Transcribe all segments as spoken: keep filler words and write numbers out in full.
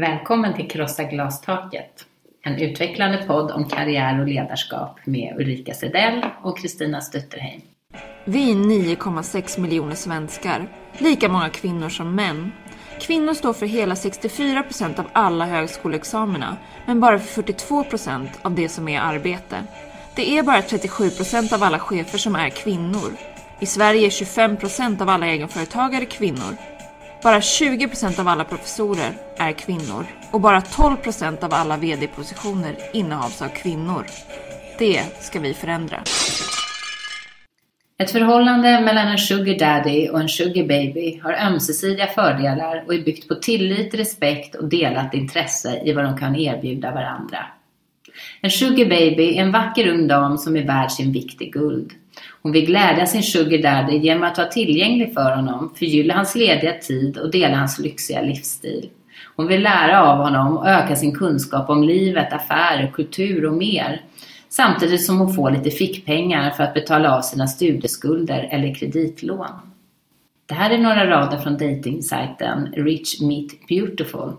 Välkommen till Krossa glastaket, en utvecklande podd om karriär och ledarskap med Ulrika Sedell och Kristina Stötterheim. Vi är nio komma sex miljoner svenskar, lika många kvinnor som män. Kvinnor står för hela sextiofyra procent av alla högskoleexamina, men bara för fyrtiotvå procent av det som är arbete. Det är bara trettiosju procent av alla chefer som är kvinnor. I Sverige är tjugofem procent av alla egenföretagare kvinnor. Bara tjugo procent av alla professorer är kvinnor och bara tolv procent av alla vd-positioner innehas av kvinnor. Det ska vi förändra. Ett förhållande mellan en sugar daddy och en sugar baby har ömsesidiga fördelar och är byggt på tillit, respekt och delat intresse i vad de kan erbjuda varandra. En sugar baby är en vacker ung dam som är värd sin vikt i guld. Hon vill glädja sin sugar daddy genom att vara tillgänglig för honom, förgylla hans lediga tid och dela hans lyxiga livsstil. Hon vill lära av honom och öka sin kunskap om livet, affärer, kultur och mer. Samtidigt som hon får lite fickpengar för att betala av sina studieskulder eller kreditlån. Det här är några rader från dejtingsajten Rich Meet Beautiful,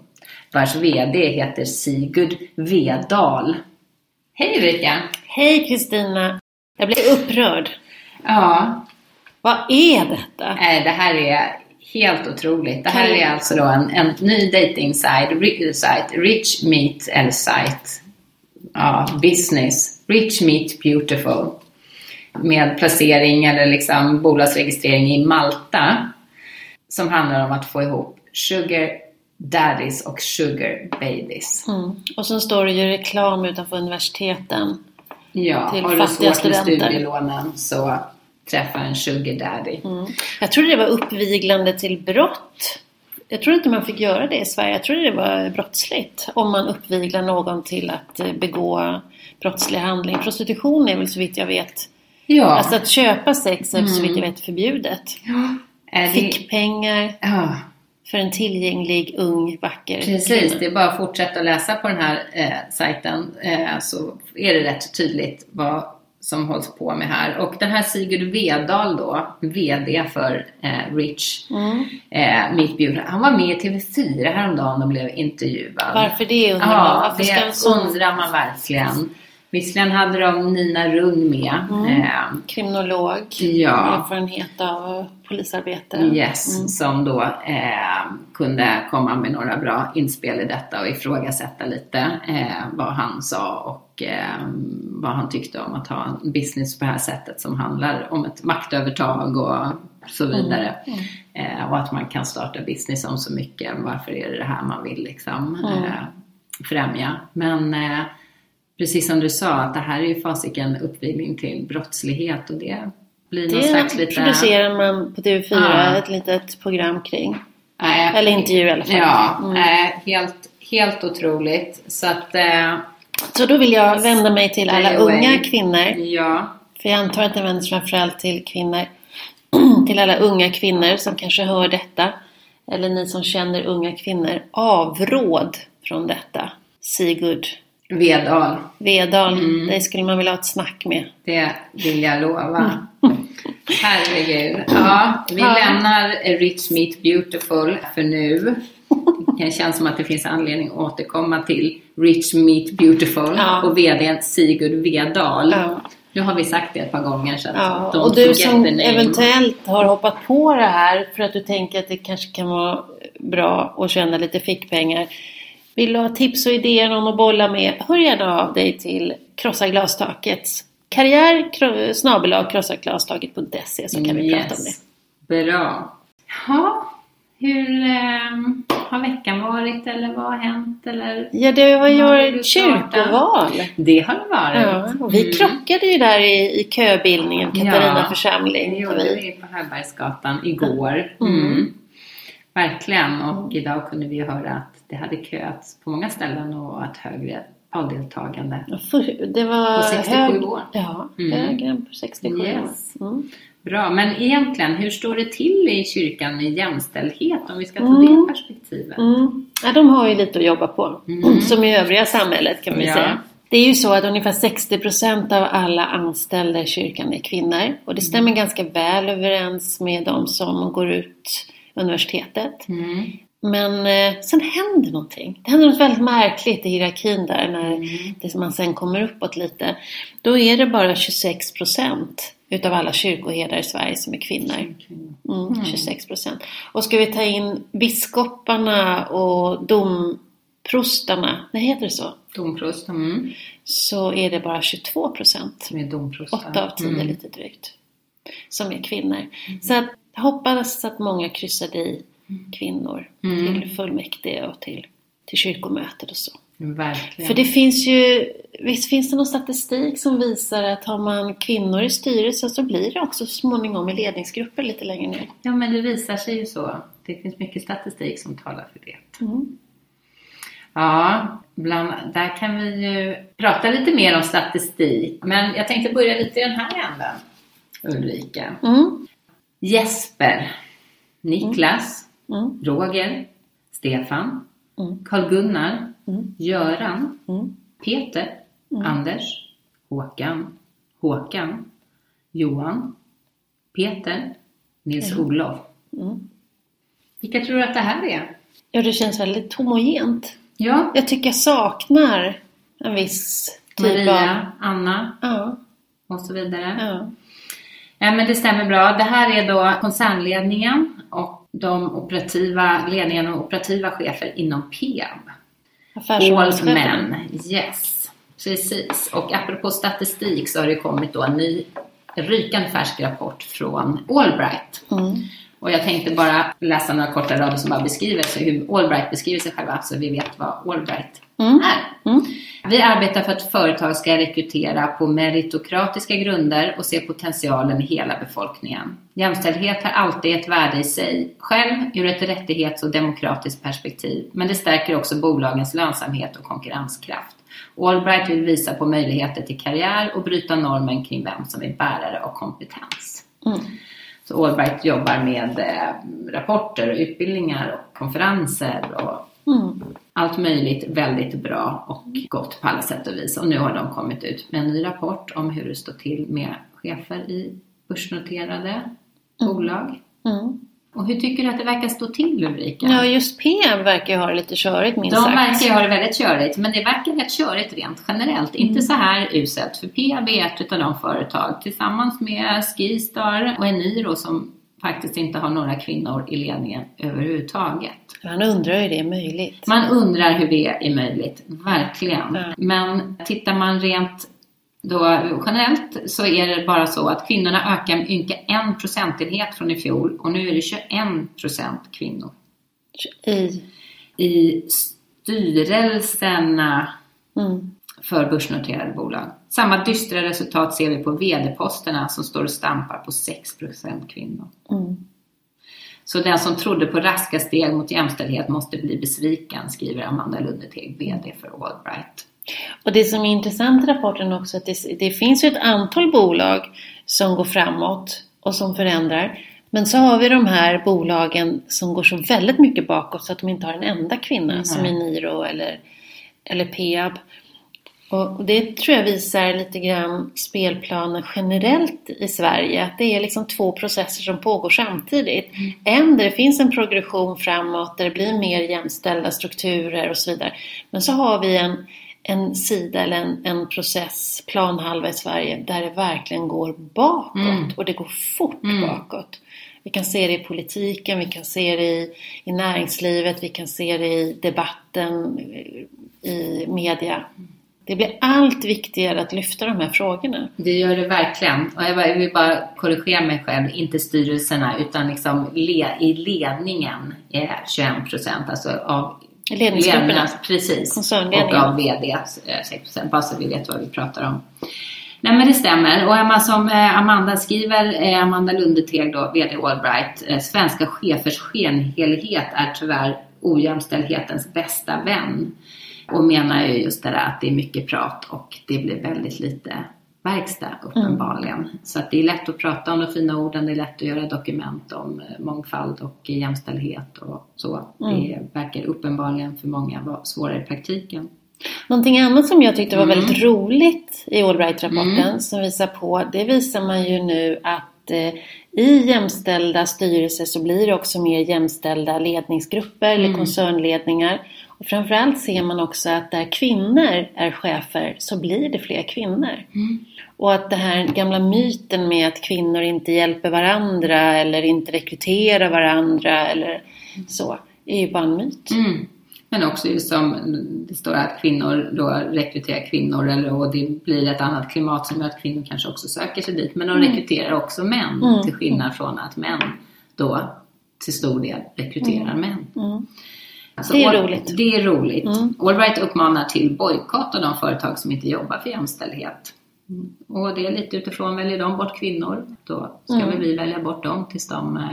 vars vd heter Sigurd Vedal. Hej Ulrika! Hej Kristina! Jag blev upprörd. Ja. Vad är detta? Det här är helt otroligt. Det här är alltså då en, en ny dating-site, Rich Meet, eller site, ja, business, Rich Meet Beautiful. Med placering eller liksom bolagsregistrering i Malta. Som handlar om att få ihop sugar daddies och sugar babies. Mm. Och så står det ju reklam utanför universiteten. Ja, till har du svårt med studielånen så träffa en sugar daddy. Mm. Jag tror det var uppviglande till brott. Jag tror inte man fick göra det i Sverige. Jag tror det var brottsligt om man uppviglar någon till att begå brottslig handling. Prostitution är väl så vitt jag vet. Ja. Alltså att köpa sex är mm. så vitt jag vet förbjudet. Ja. Det... Fick pengar ja. För en tillgänglig, ung, vacker Precis, kvinna. Det är bara att fortsätta läsa på den här eh, sajten eh, så är det rätt tydligt vad som hålls på med här. Och den här Sigurd Vedal då, vd för eh, Rich mm. eh, Meet Beautiful, han var med i T V fyra häromdagen och blev intervjuad. Varför det undrar man? Ja, Varför det ska undrar man verkligen. Visserligen hade de Nina Rung med. Mm. Eh, Kriminolog. Ja. Erfarenhet av polisarbete. Yes, mm. som då eh, kunde komma med några bra inspel i detta och ifrågasätta lite eh, vad han sa och eh, vad han tyckte om att ha en business på det här sättet som handlar om ett maktövertag och så vidare. Mm. Mm. Eh, och att man kan starta business om så mycket. Varför är det det här man vill liksom mm. eh, främja? Men... Eh, Precis som du sa, att det här är ju fasiken uppvigling till brottslighet och det blir någon slags lite... Det producerar man på T V fyra ah. ett litet program kring. Äh, Eller intervju i alla fall. Ja, mm. äh, helt, helt otroligt. Så, att, äh, så då vill jag vända mig till alla unga kvinnor. Ja. För jag antar att det vänder framförallt till kvinnor. Till alla unga kvinnor som kanske hör detta. Eller ni som känner unga kvinnor. Avråd från detta. Sigurd Vedal. Vedal, mm. det skulle man vilja ha ett snack med. Det vill jag lova. Herregud. Ja, vi ja. lämnar Rich Meet Beautiful för nu. Det känns som att det finns anledning att återkomma till Rich Meet Beautiful ja. Och vdn Sigurd Vedal. Ja. Nu har vi sagt det ett par gånger. Så ja. Och du som eventuellt har hoppat på det här för att du tänker att det kanske kan vara bra att tjäna lite fickpengar. Vill du ha tips och idéer om att bolla med, hör gärna av dig till Krossa glastakets karriär, snabbelag, krossa glastaket punkt se så kan vi yes. prata om det. Bra. Ja, hur um, har veckan varit eller vad har hänt? Eller, ja, det har ju kyrkoval. Det har det varit. Ja, och vi mm. krockade ju där i, i köbildningen, Katarina ja, församling. Det gjorde vi på Högbergsgatan igår. Mm. Mm. Verkligen, och mm. idag kunde vi höra att det hade köats på många ställen och ett högre valdeltagande. Det var på sextiosju hög... år. Ja, mm. högre än på sextiosju yes. år. Mm. Bra, men egentligen, hur står det till i kyrkan med jämställdhet om vi ska ta mm. det perspektivet? Mm. Ja, de har ju lite att jobba på, mm. som i övriga samhället kan vi ja. säga. Det är ju så att ungefär sextio procent av alla anställda i kyrkan är kvinnor. Och det stämmer mm. ganska väl överens med de som går ut universitetet. Mm. Men eh, sen händer någonting. Det händer något väldigt märkligt i hierarkin där. När mm. det, man sen kommer uppåt lite. Då är det bara tjugosex procent utav alla kyrkoherdar i Sverige som är kvinnor. Mm, tjugosex procent. Och ska vi ta in biskoparna och domprostarna. Nej, heter det så? Domprost. Mm. Så är det bara tjugotvå procent. Med domprostar. åtta av tio mm. lite drygt. Som är kvinnor. Mm. Så att, hoppas att många kryssade i kvinnor mm. till fullmäktige och till, till kyrkomötet och så. Verkligen. För det finns ju, visst finns det någon statistik som visar att har man kvinnor i styrelsen så blir det också småningom i ledningsgrupper lite längre ner. Ja, men det visar sig ju så. Det finns mycket statistik som talar för det. Mm. Ja, bland, där kan vi ju prata lite mer om statistik. Men jag tänkte börja lite i den här änden, Ulrika. Mm. Jesper, Niklas, mm. Roger, Stefan, mm. Carl Gunnar, mm. Göran, mm. Peter, mm. Anders, Håkan, Håkan, Johan, Peter, Nils-Olof. Mm. Mm. Vilka tror du att det här är? Ja, det känns väldigt homogent. Ja. Jag tycker jag saknar en viss typ Maria, av... Maria, Anna ja. och så vidare. Ja. Ja, men det stämmer bra. Det här är då koncernledningen och de operativa ledningarna och operativa chefer inom Peab. Affärsområdeschefen. Yes, precis. Och apropå statistik så har det kommit då en ny rykande färsk rapport från Allbright. Mm. Och jag tänkte bara läsa några korta rader som bara beskriver så hur Allbright beskriver sig själva så vi vet vad Allbright mm. är. Mm. Vi arbetar för att företag ska rekrytera på meritokratiska grunder och se potentialen i hela befolkningen. Jämställdhet har alltid ett värde i sig, själv ur ett rättighets- och demokratiskt perspektiv. Men det stärker också bolagens lönsamhet och konkurrenskraft. Allbright vill visa på möjligheter till karriär och bryta normen kring vem som är bärare av kompetens. Mm. Så Allbright jobbar med rapporter, utbildningar och konferenser och mm. allt möjligt väldigt bra och gott på alla sätt och vis. Och nu har de kommit ut med en ny rapport om hur det står till med chefer i börsnoterade mm. bolag. Mm. Och hur tycker du att det verkar stå till, Ulrika? Ja, just P M verkar ju ha det lite körigt, minst sagt. De verkar ju ha det väldigt körigt, men det verkar rätt körigt rent generellt. Mm. Inte så här uselt, för Peab är ett av de företag tillsammans med Skistar och Eniro som faktiskt inte har några kvinnor i ledningen överhuvudtaget. Man undrar hur det är möjligt. Man undrar hur det är möjligt, verkligen. Mm. Men tittar man rent... Då, generellt så är det bara så att kvinnorna ökar med ynka en procentenhet från i fjol och nu är det tjugoen procent kvinnor. I, I styrelserna mm. för börsnoterade bolag. Samma dystra resultat ser vi på vd-posterna som står och stampar på sex procent kvinnor. Mm. Så den som trodde på raska steg mot jämställdhet måste bli besviken, skriver Amanda Lundeteg, vd för Allbright. Och det som är intressant i rapporten också är att det, det finns ju ett antal bolag som går framåt och som förändrar. Men så har vi de här bolagen som går så väldigt mycket bakåt så att de inte har en enda kvinna mm. som är Niro eller, eller Peab. Och, och det tror jag visar lite grann spelplanen generellt i Sverige. Att det är liksom två processer som pågår samtidigt. Mm. En där det finns en progression framåt där det blir mer jämställda strukturer och så vidare. Men så har vi en... en sida eller en, en process planhalva i Sverige där det verkligen går bakåt mm. och det går fort mm. bakåt. Vi kan se det i politiken, vi kan se det i, i näringslivet, vi kan se det i debatten, i media. Det blir allt viktigare att lyfta de här frågorna. Det gör det verkligen. Och jag vill bara korrigera mig själv. Inte styrelserna utan liksom le, i ledningen är tjugoen procent alltså av ledningsgrupperna, precis, och av vd sex procent, bara så vi vet vad vi pratar om. Nej, men det stämmer. Och man, som Amanda skriver, Amanda Lundeteg då, vd Allbright, svenska chefers skenhelhet är tyvärr ojämställdhetens bästa vän. Och menar ju just det där att det är mycket prat och det blir väldigt lite verkstad uppenbarligen. Mm. Så att det är lätt att prata om de fina orden, det är lätt att göra dokument om mångfald och jämställdhet och så. Mm. Det verkar uppenbarligen för många vara svårare i praktiken. Någonting annat som jag tyckte var mm. väldigt roligt i Allbright-rapporten mm. som visar på, det visar man ju nu att att eh, i jämställda styrelser så blir det också mer jämställda ledningsgrupper mm. eller koncernledningar. Och framförallt ser man också att där kvinnor är chefer så blir det fler kvinnor. Mm. Och att det här gamla myten med att kvinnor inte hjälper varandra eller inte rekryterar varandra eller så är ju bara en myt. Mm. Men också just som det står att kvinnor då rekryterar kvinnor eller, och det blir ett annat klimat som gör att kvinnor kanske också söker sig dit. Men de mm. rekryterar också män mm. till skillnad från att män då till stor del rekryterar mm. män. Mm. Alltså, det är all, roligt. Det är roligt. Mm. Allbright uppmanar till bojkott av de företag som inte jobbar för jämställdhet. Mm. Och det är lite utifrån, väljer de bort kvinnor, då ska mm. vi välja bort dem tills de eh,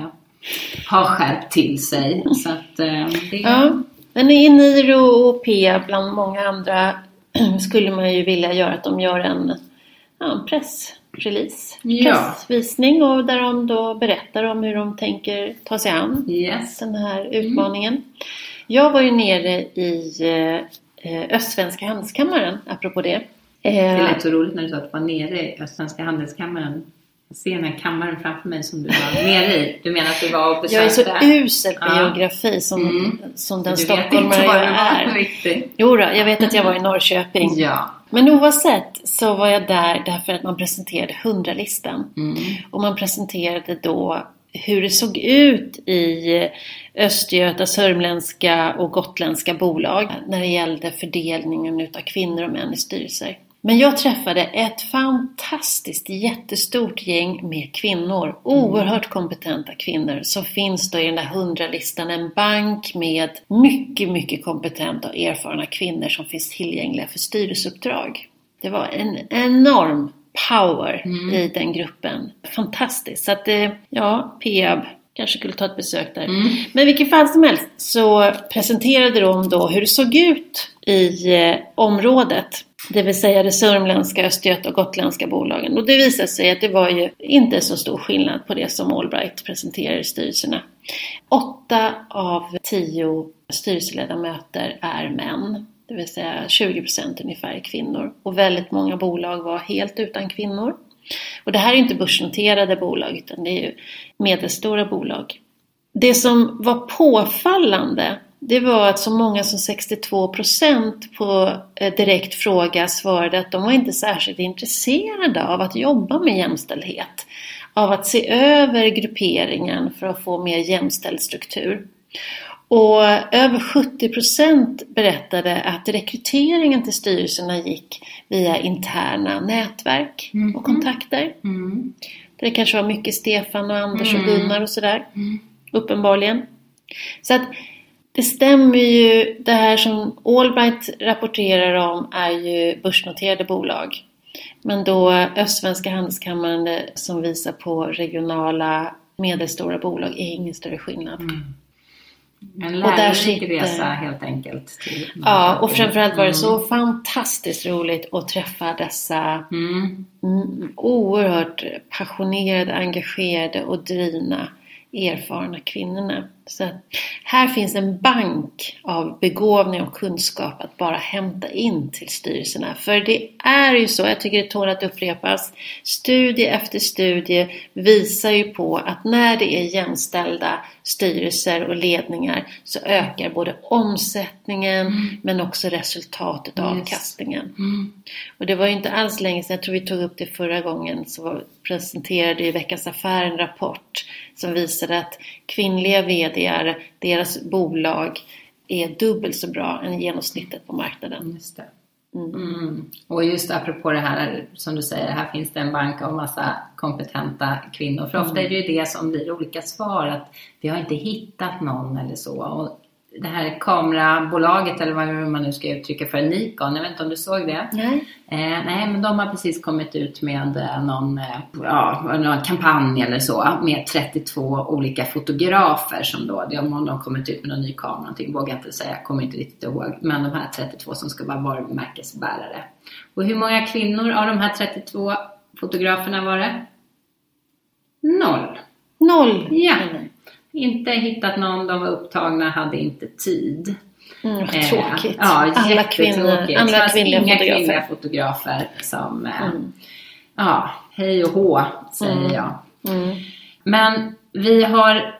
har skärpt till sig. Så att, eh, det... Ja, men Eniro och Peab bland många andra skulle man ju vilja göra att de gör en, ja, en pressrelease, pressvisning ja. Och där de då berättar om hur de tänker ta sig an yes. den här utmaningen. Mm. Jag var ju nere i eh, Östsvenska handelskammaren, apropå det. Eh, det lät så roligt när du sa att du var nere i Östsvenska handelskammaren. Jag ser den här kammaren framför mig som du var nere i. Du menar att du var och besökte? Jag är så usel på geografi som, mm. som den stockholmare jag är. Jo då, jag vet att jag var i Norrköping. Ja. Men oavsett så var jag där därför att man presenterade hundralistan. Mm. Och man presenterade då hur det såg ut i Östergöta, sörmländska och gotländska bolag när det gällde fördelningen utav kvinnor och män i styrelser. Men jag träffade ett fantastiskt jättestort gäng med kvinnor, oerhört kompetenta kvinnor. Så finns då i den där hundralistan en bank med mycket, mycket kompetenta och erfarna kvinnor som finns tillgängliga för styrelseuppdrag. Det var en enorm power mm. i den gruppen. Fantastiskt. Så att ja, Peab kanske skulle ta ett besök där. Mm. Men vilken fall som helst så presenterade de då hur det såg ut i eh, området. Det vill säga det sörmländska, östgöta och gotländska bolagen. Och det visade sig att det var ju inte så stor skillnad på det som Allbright presenterade i styrelserna. Åtta av tio styrelseledamöter är män. Det vill säga tjugo procent ungefär kvinnor. Och väldigt många bolag var helt utan kvinnor. Och det här är inte börsnoterade bolag utan det är ju medelstora bolag. Det som var påfallande det var att så många som sextiotvå procent på direkt fråga svarade att de var inte särskilt intresserade av att jobba med jämställdhet. Av att se över grupperingen för att få mer jämställd struktur. Och över sjuttio procent berättade att rekryteringen till styrelserna gick via interna nätverk mm. och kontakter. Mm. Det kanske var mycket Stefan och Anders mm. och Gunnar och sådär. Mm. Uppenbarligen. Så att det stämmer ju, det här som Allbright rapporterar om är ju börsnoterade bolag. Men då Östsvenska handelskammaren som visar på regionala medelstora bolag är ingen större skillnad. Mm. En lärorik resa helt enkelt. Ja, och framförallt var det så fantastiskt roligt att träffa dessa mm. oerhört passionerade, engagerade och drivna erfarna kvinnorna. Så här finns en bank av begåvning och kunskap att bara hämta in till styrelserna. För det är ju så, jag tycker det tål att upprepas, studie efter studie visar ju på att när det är jämställda styrelser och ledningar så ökar både omsättningen mm. men också resultatet och yes. avkastningen. Mm. Och det var ju inte alls länge sedan, jag tror vi tog upp det förra gången, så presenterade i Veckans Affär en rapport som visade att kvinnliga vd:ar, deras bolag är dubbelt så bra än genomsnittet på marknaden. Just det. Mm. Mm. Och just apropå det här som du säger, här finns det en bank av massa kompetenta kvinnor. För mm. ofta är det ju det som blir olika svar, att vi har inte hittat någon eller så. Och det här kamerabolaget eller vad man nu ska uttrycka för, Nikon, jag vet inte om du såg det. Nej. Eh, nej, men de har precis kommit ut med någon, eh, ja, någon kampanj eller så med trettiotvå olika fotografer som då, de har kommit ut med någon ny kamera någonting, vågar inte säga, kommer inte riktigt ihåg, men de här trettiotvå som ska vara varumärkesbärare. Och hur många kvinnor av de här trettiotvå fotograferna var det? Noll. Noll? Ja. Inte hittat någon, de var upptagna, hade inte tid. Mm, tråkigt. Eh, ja, alla kvinnor, alla kvinnliga inga fotografer. Kvinnliga fotografer som, eh, mm. ja, hej och hå, säger mm. jag. Mm. Men vi har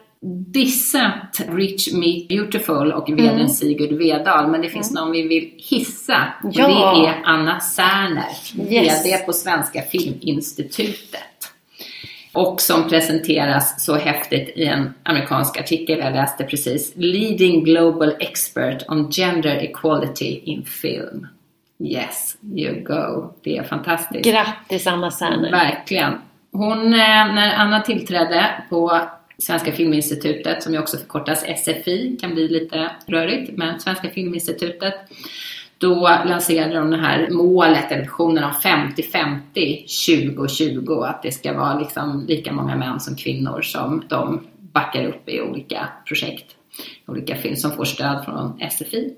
dissat Rich Meet Beautiful och vdn mm. Sigurd Vedal, men det finns mm. någon vi vill hissa. Ja. Det är Anna Serner, yes. vd på Svenska Filminstitutet. Och som presenteras så häftigt i en amerikansk artikel jag läste precis. Leading Global Expert on Gender Equality in Film. Yes, you go. Det är fantastiskt. Grattis Anna Serner. Verkligen. Hon, när Anna tillträdde på Svenska Filminstitutet, som ju också förkortas S F I, kan bli lite rörigt, men Svenska Filminstitutet, då lanserade de det här målet, eller visionen om femtio femtio tjugo tjugo, att det ska vara liksom lika många män som kvinnor som de backar upp i olika projekt, olika film som får stöd från S F I.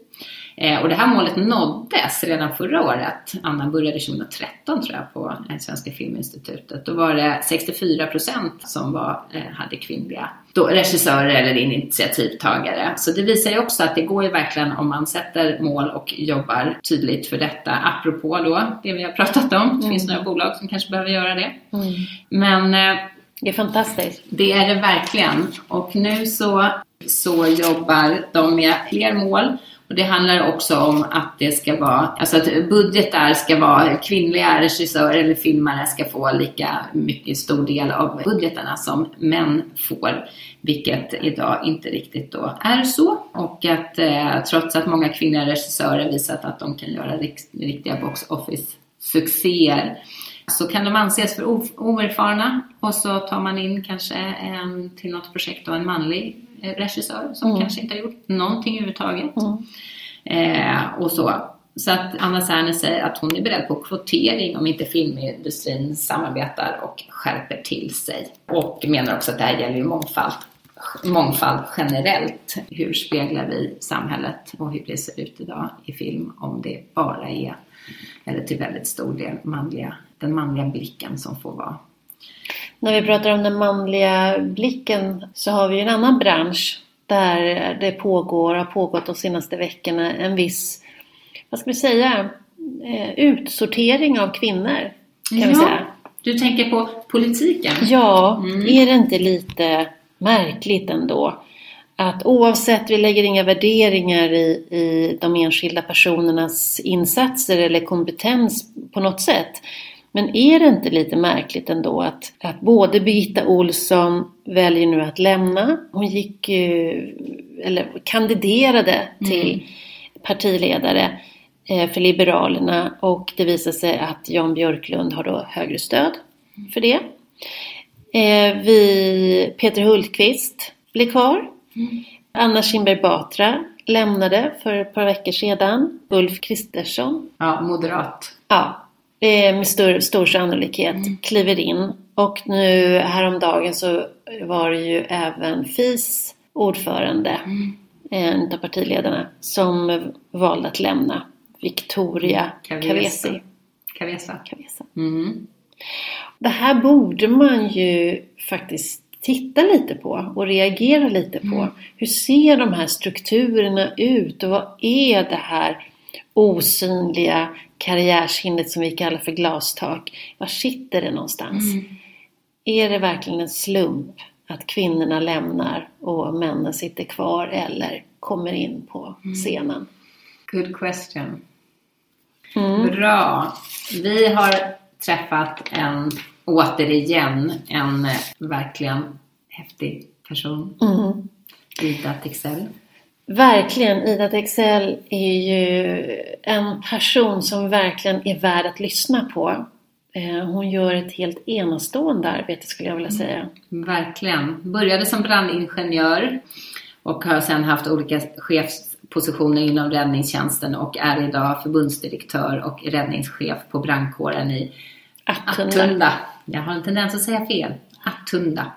Eh, och det här målet nåddes redan förra året. Anna började tjugotretton tror jag på Svenska Filminstitutet. Då var det sextiofyra procent som var, eh, hade kvinnliga då, regissörer eller initiativtagare. Så det visar ju också att det går ju verkligen om man sätter mål och jobbar tydligt för detta. Apropå då det vi har pratat om. Det finns mm. några bolag som kanske behöver göra det. Mm. Men eh, det är fantastiskt. Det är det verkligen. Och nu så, så jobbar de med fler mål. Och det handlar också om att det ska vara, alltså att budgetar ska vara, kvinnliga regissörer eller filmare ska få lika mycket stor del av budgetarna som män får, vilket idag inte riktigt då är så. Och att eh, trots att många kvinnliga regissörer visat att de kan göra rikt- riktiga box office-succéer, så kan de anses för o- oerfarna, och så tar man in kanske en, till något projekt då en manlig regissör som mm. kanske inte har gjort någonting överhuvudtaget. Mm. Eh, och så. Så att Anna Serner säger att hon är beredd på kvotering om inte filmindustrin samarbetar och skärper till sig. Och menar också att det här gäller ju mångfald. Mångfald generellt. Hur speglar vi samhället och hur det ser ut idag i film om det bara är, eller till väldigt stor del, manliga, den manliga blicken som får vara. När vi pratar om den manliga blicken så har vi en annan bransch där det pågår, har pågått de senaste veckorna, en viss, vad ska vi säga, utsortering av kvinnor, kan ja, vi säga. Du tänker på politiken? Ja, mm. är det inte lite märkligt ändå? Att oavsett, vi lägger inga värderingar i, i de enskilda personernas insatser eller kompetens på något sätt. Men är det inte lite märkligt ändå att, att både Birgitta Olsson väljer nu att lämna. Hon gick eller kandiderade till mm. partiledare för Liberalerna. Och det visar sig att Jan Björklund har då högre stöd för det. Vi, Peter Hultqvist blir kvar. Mm. Anna Kinberg Batra lämnade för ett par veckor sedan. Ulf Kristersson. Ja, moderat. Ja. Med stor, stor sannolikhet mm. kliver in. Och nu häromdagen så var det ju även F I S ordförande, mm. en av partiledarna, som valde att lämna, Victoria Kavesa. Kavesa. Kavesa. Mm. Det här borde man ju faktiskt titta lite på och reagera lite på. Mm. Hur ser de här strukturerna ut och vad är det här osynliga karriärshindret som vi kallar för glastak? Var sitter det någonstans? Mm. Är det verkligen en slump att kvinnorna lämnar och männen sitter kvar eller kommer in på scenen? Good question. Mm. Bra. Vi har träffat en, återigen, en verkligen häftig person. Mm. Ida Texell. Verkligen, Ida Texell är ju en person som verkligen är värd att lyssna på. Hon gör ett helt enastående arbete, skulle jag vilja säga. Verkligen. Började som brandingenjör och har sedan haft olika chefspositioner inom räddningstjänsten och är idag förbundsdirektör och räddningschef på brandkåren i Attunda. Attunda. Jag har en tendens att säga fel. Attunda.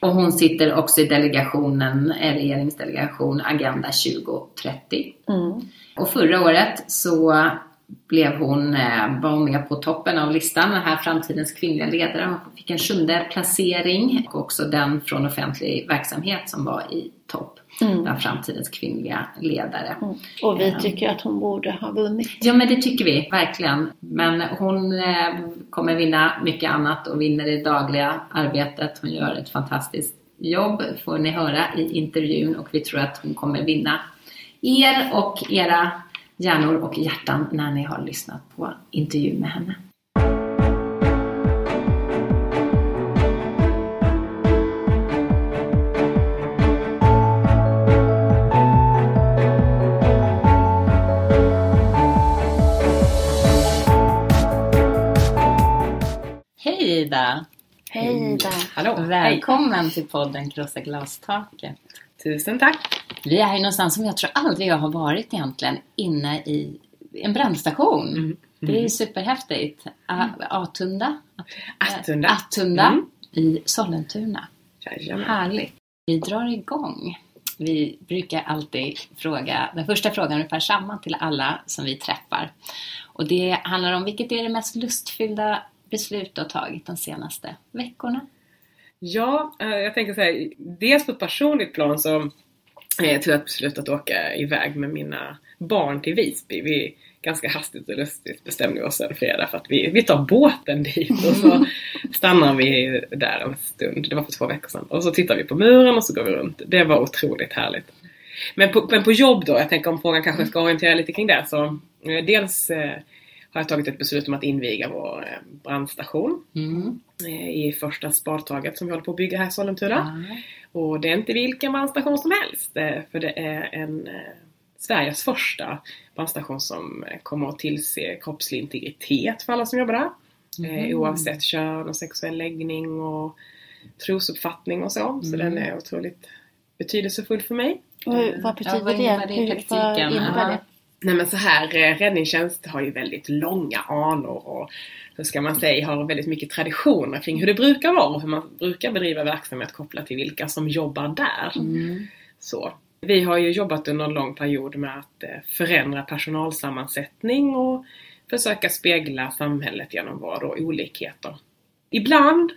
Och hon sitter också i delegationen, regeringsdelegation Agenda tjugo trettio. Mm. Och förra året så blev hon, var med på toppen av listan, den här framtidens kvinnliga ledare. Hon fick en sjunde placering och också den från offentlig verksamhet som var i topp mm. av framtidens kvinnliga ledare. Mm. Och vi tycker att hon borde ha vunnit. Ja, men det tycker vi verkligen. Men hon kommer vinna mycket annat och vinner det dagliga arbetet. Hon gör ett fantastiskt jobb, får ni höra i intervjun, och vi tror att hon kommer vinna er och era hjärnor och hjärtan när ni har lyssnat på intervjun med henne. Hej Ida! Hej Ida! Hallå! Välkommen till podden Krossa glastaket. Tusen tack! Vi är här någonstans som jag tror aldrig jag har varit egentligen, inne i en brandstation. Mm. Mm. Det är superhäftigt. A- Attunda. Attunda. Attunda mm. i Sollentuna. Jajamän. Härligt. Vi drar igång. Vi brukar alltid fråga, den första frågan är ungefär samma till alla som vi träffar. Och det handlar om vilket är det mest lustfyllda beslut du har tagit de senaste veckorna? Ja, jag tänker så här, dels på ett personligt plan så jag tror att beslutet att åka iväg med mina barn till Visby. Vi ganska hastigt och lustigt bestämde oss en fredag för att vi, vi tar båten dit. Och så stannar vi där en stund. Det var för två veckor sedan. Och så tittar vi på muren och så går vi runt. Det var otroligt härligt. Men på, men på jobb då, jag tänker om frågan kanske ska orientera lite kring det. Så dels har jag tagit ett beslut om att inviga vår brandstation. Mm. I första spartaget som vi håller på att bygga här i Sollentuna. Mm. Och det är inte vilken brandstation som helst. För det är en Sveriges första brandstation som kommer att tillse kroppslig integritet för alla som jobbar där. Mm. Oavsett kön och sexuell läggning och trosuppfattning och så. Mm. Så den är otroligt betydelsefull för mig. Och vad betyder det? Ja, vad innebär det i praktiken? Hur innebär det? Nej men så här, räddningstjänst har ju väldigt långa anor och hur ska man säga, har väldigt mycket traditioner kring hur det brukar vara och hur man brukar bedriva verksamhet kopplat till vilka som jobbar där. Mm. Så, vi har ju jobbat under en lång period med att förändra personalsammansättning och försöka spegla samhället genom våra då olikheter. Ibland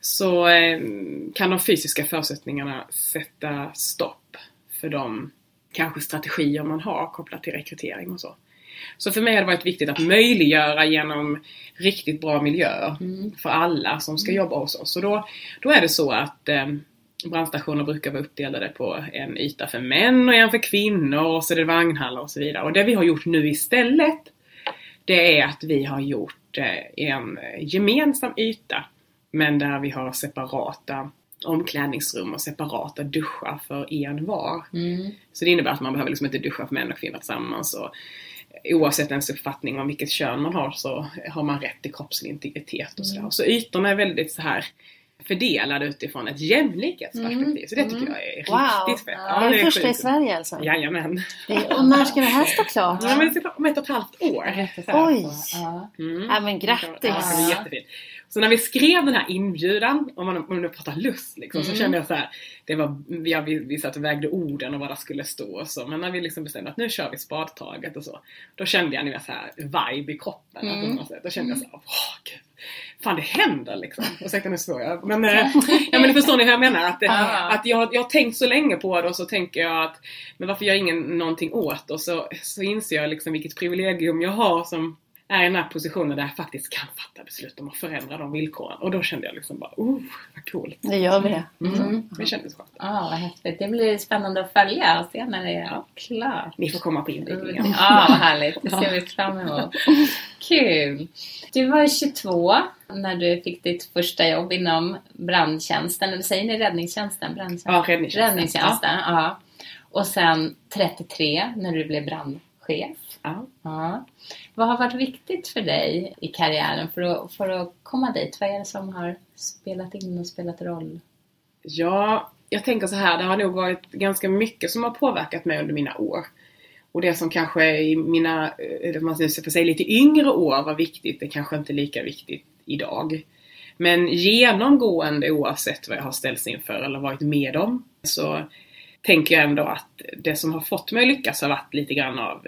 så kan de fysiska förutsättningarna sätta stopp för dem. Kanske strategier man har kopplat till rekrytering och så. Så för mig har det varit viktigt att möjliggöra genom riktigt bra miljö mm. för alla som ska jobba hos oss. Så då, då är det så att eh, brandstationer brukar vara uppdelade på en yta för män och en för kvinnor och så är det vagnhallar och så vidare. Och det vi har gjort nu istället, det är att vi har gjort eh, en gemensam yta men där vi har separata omklädningsrum och separata duschar för en var. Mm. Så det innebär att man behöver liksom inte duscha för män och kvinnor tillsammans. Och oavsett ens uppfattning om vilket kön man har så har man rätt till kroppslig integritet och sådär. Mm. Så ytorna är väldigt så här fördelade utifrån ett jämlikhetsperspektiv. Mm. Så det tycker jag är wow. riktigt fett. Ja, det är det första i Sverige alltså. Jajamän. Och när ska det här stå klart? Ja, men det är om ett och ett halvt år. Oj. Mm. Ja, men grattis. Ja, det är jättefint. Så när vi skrev den här inbjudan, om man, om man pratar lust liksom, mm. så kände jag så här, det var, vi, vi, vi satt och vägde orden och vad det skulle stå och så. Men när vi liksom bestämde att nu kör vi spadtaget och så, då kände jag nu så här vibe i kroppen. Mm. Att, då kände jag så här, åh gud, fan det händer liksom. Ursäkta nu svår jag. Men, äh, ja, men förstår ni hur jag menar? Att, ah. att jag, jag har tänkt så länge på det och så tänker jag att, men varför gör ingen någonting åt? Och så, så inser jag liksom vilket privilegium jag har som är i den här positionen där jag faktiskt kan fatta beslut om att förändra de villkoren. Och då kände jag liksom bara, oh, vad coolt. Det gör vi det. Mm. Mm. Det kändes skönt. Ja, ah, vad häftigt. Det blir spännande att följa och se när det är ja. klart. Ni får komma på inbjudningen. Mm. Ja, vad härligt. Det ser vi fram emot. Kul. Du var tjugotvå när du fick ditt första jobb inom brandtjänsten. Eller säger ni räddningstjänsten? Brandtjänsten. Ja, räddningstjänsten. Räddningstjänsten, ja. ja. Och sen trettiotre när du blev brandchef. Ja. ja. Vad har varit viktigt för dig i karriären för att, för att komma dit? Vad är det som har spelat in och spelat roll? Ja, jag tänker så här. Det har nog varit ganska mycket som har påverkat mig under mina år. Och det som kanske i mina, man nu för sig lite yngre år var viktigt, det kanske inte är lika viktigt idag. Men genomgående oavsett vad jag har ställts inför eller varit med om, så tänker jag ändå att det som har fått mig lyckas har varit lite grann av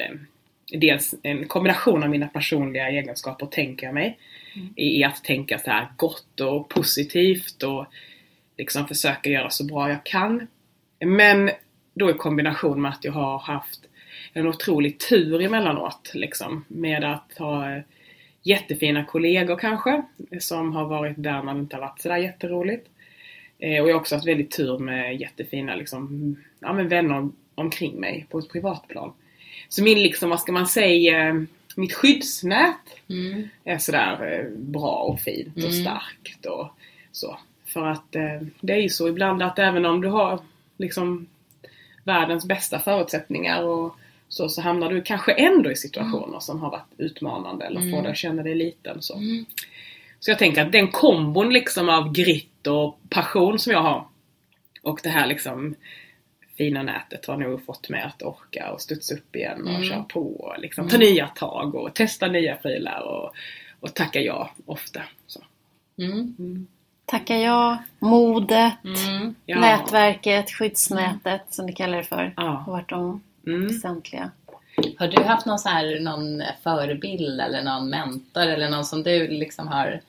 dels en kombination av mina personliga egenskaper, tänker jag mig, mm. i att tänka så här gott och positivt och liksom försöka göra så bra jag kan. Men då i kombination med att jag har haft en otrolig tur emellanåt liksom, med att ha jättefina kollegor kanske som har varit där man inte har varit sådär jätteroligt. Eh, och jag har också haft väldigt tur med jättefina liksom, ja, men vänner omkring mig på ett privatplan. Så min, liksom, vad ska man säga, mitt skyddsnät mm. är sådär bra och fint och mm. starkt och så. För att eh, det är ju så ibland att även om du har liksom världens bästa förutsättningar och så, så hamnar du kanske ändå i situationer mm. som har varit utmanande eller mm. får dig att känna dig liten. Så. Mm. Så jag tänker att den kombon liksom av grit och passion som jag har och det här liksom fina nätet har nog fått mig att orka och studsa upp igen och mm. köra på och liksom mm. ta nya tag och testa nya prylar och, och tacka ja ofta. Så. Mm. Mm. Tackar jag, modet, mm, ja. nätverket, skyddsnätet som vi kallar det för. Ja. Har varit de väsentliga. Mm. Har du haft någon, så här, någon förebild eller någon mentor eller någon som du liksom har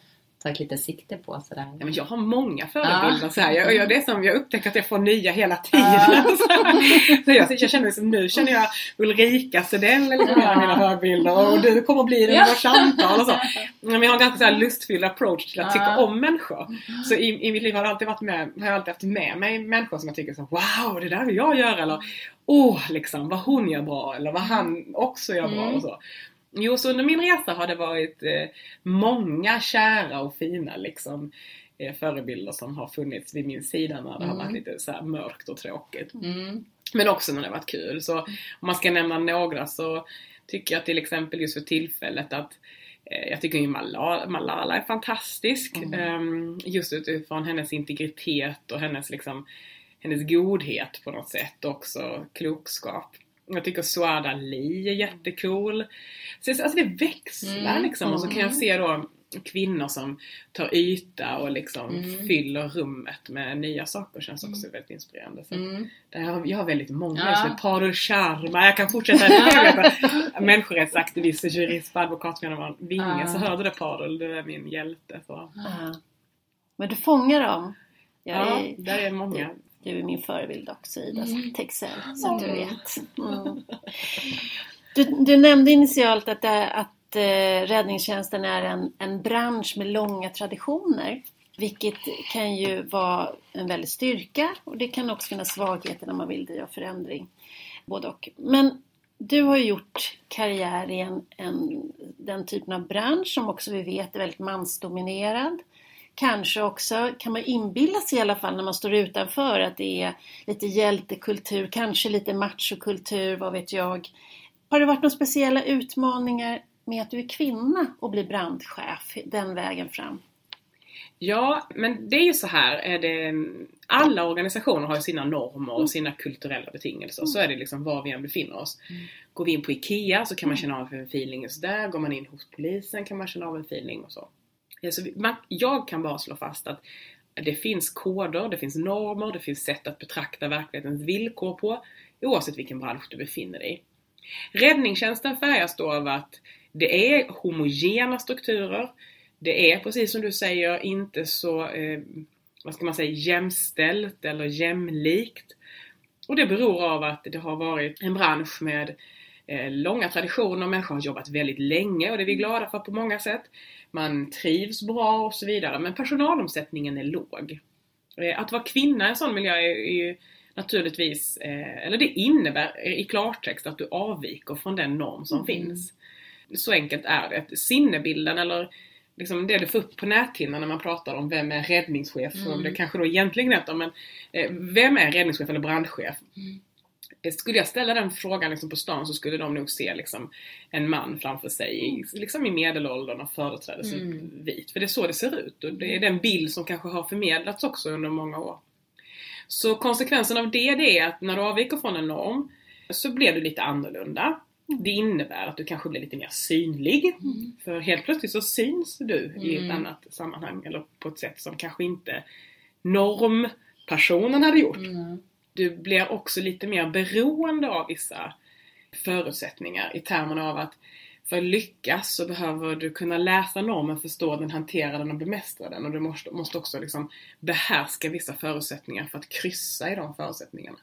tagit lite sikte på? Så där? Ja, men jag har många förebilder. Ja. Så här. Jag, jag, det är som jag upptäcker att jag får nya hela tiden. Ja. Så jag, jag känner som nu känner jag Ulrika Sedell eller ja. mina förebilder och du kommer att bli det ja. i vårt samtal. Och så. Men jag har en ganska så här lustfylld approach till att tycka ja. om människor. Så i, i mitt liv har jag alltid varit med, har jag alltid haft med mig människor som jag tycker så wow, det där vill jag göra. Eller åh, oh, liksom, vad hon gör bra eller vad han också gör bra mm. och så. Jo, så under min resa har det varit eh, många kära och fina liksom, eh, förebilder som har funnits vid min sida när det mm. har varit lite så här mörkt och tråkigt. Mm. Men också när det har varit kul. Så om man ska nämna några så tycker jag till exempel just för tillfället att eh, jag tycker ju Malala, Malala är fantastisk. Mm. Eh, just utifrån hennes integritet och hennes, liksom, hennes godhet på något sätt och också klokskap. Jag tycker Suad Ali är jättecool. Så alltså det växlar mm. liksom. Och så kan jag se då kvinnor som tar yta och liksom mm. fyller rummet med nya saker. Känns också mm. väldigt inspirerande. Så mm. där har, jag har väldigt många. Ja. Parul charma. Jag kan fortsätta. Människorättsaktivist och jurist på advokatföreningen Vinge. Så hörde det Parul. Du är min hjälte. Så. Ah. Men du fångar dem. Jag ja, är... där är många. Du är min förebild också, Ida Texell, så att du vet. Mm. Du, du nämnde initialt att, det, att eh, räddningstjänsten är en, en bransch med långa traditioner. Vilket kan ju vara en väldigt styrka och det kan också finnas svagheter när man vill driva förändring. Både och. Men du har ju gjort karriär i en, en, den typen av bransch som också vi vet är väldigt mansdominerad. Kanske också kan man inbilla sig i alla fall när man står utanför att det är lite hjältekultur, kanske lite machokultur, vad vet jag. Har det varit några speciella utmaningar med att du är kvinna och blir brandchef den vägen fram? Ja, men det är ju så här. Är det, alla organisationer har ju sina normer och sina kulturella betingelser. Så är det liksom var vi än befinner oss. Går vi in på Ikea så kan man känna av en feeling så där. Går man in hos polisen kan man känna av en feeling och så. Alltså, man, jag kan bara slå fast att det finns koder, det finns normer, det finns sätt att betrakta verklighetens villkor på, oavsett vilken bransch du befinner dig i. Räddningstjänsten färgas då av att det är homogena strukturer, det är precis som du säger inte så, eh, vad ska man säga, jämställt eller jämlikt. Och det beror av att det har varit en bransch med eh, långa traditioner, människor har jobbat väldigt länge och det är vi glada för på många sätt. Man trivs bra och så vidare. Men personalomsättningen är låg. Att vara kvinna i en sån miljö är ju naturligtvis... Eller det innebär i klartext att du avviker från den norm som mm. finns. Så enkelt är det. Sinnebilden eller liksom det du får upp på näthinnan när man pratar om vem är räddningschef. Mm. Det kanske då egentligen heter, men vem är räddningschef eller brandchef? Mm. Skulle jag ställa den frågan liksom på stan så skulle de nog se liksom en man framför sig liksom i medelåldern och företrädes mm. vit. För det är så det ser ut och det är den bild som kanske har förmedlats också under många år. Så konsekvensen av det, det är att när du avviker från en norm så blir du lite annorlunda. Det innebär att du kanske blir lite mer synlig. Mm. För helt plötsligt så syns du mm. i ett annat sammanhang eller på ett sätt som kanske inte normpersonen hade gjort. Mm. Du blir också lite mer beroende av vissa förutsättningar i termen av att för att lyckas så behöver du kunna läsa normen, förstå den, hantera den och bemästra den. Och du måste, måste också liksom behärska vissa förutsättningar för att kryssa i de förutsättningarna.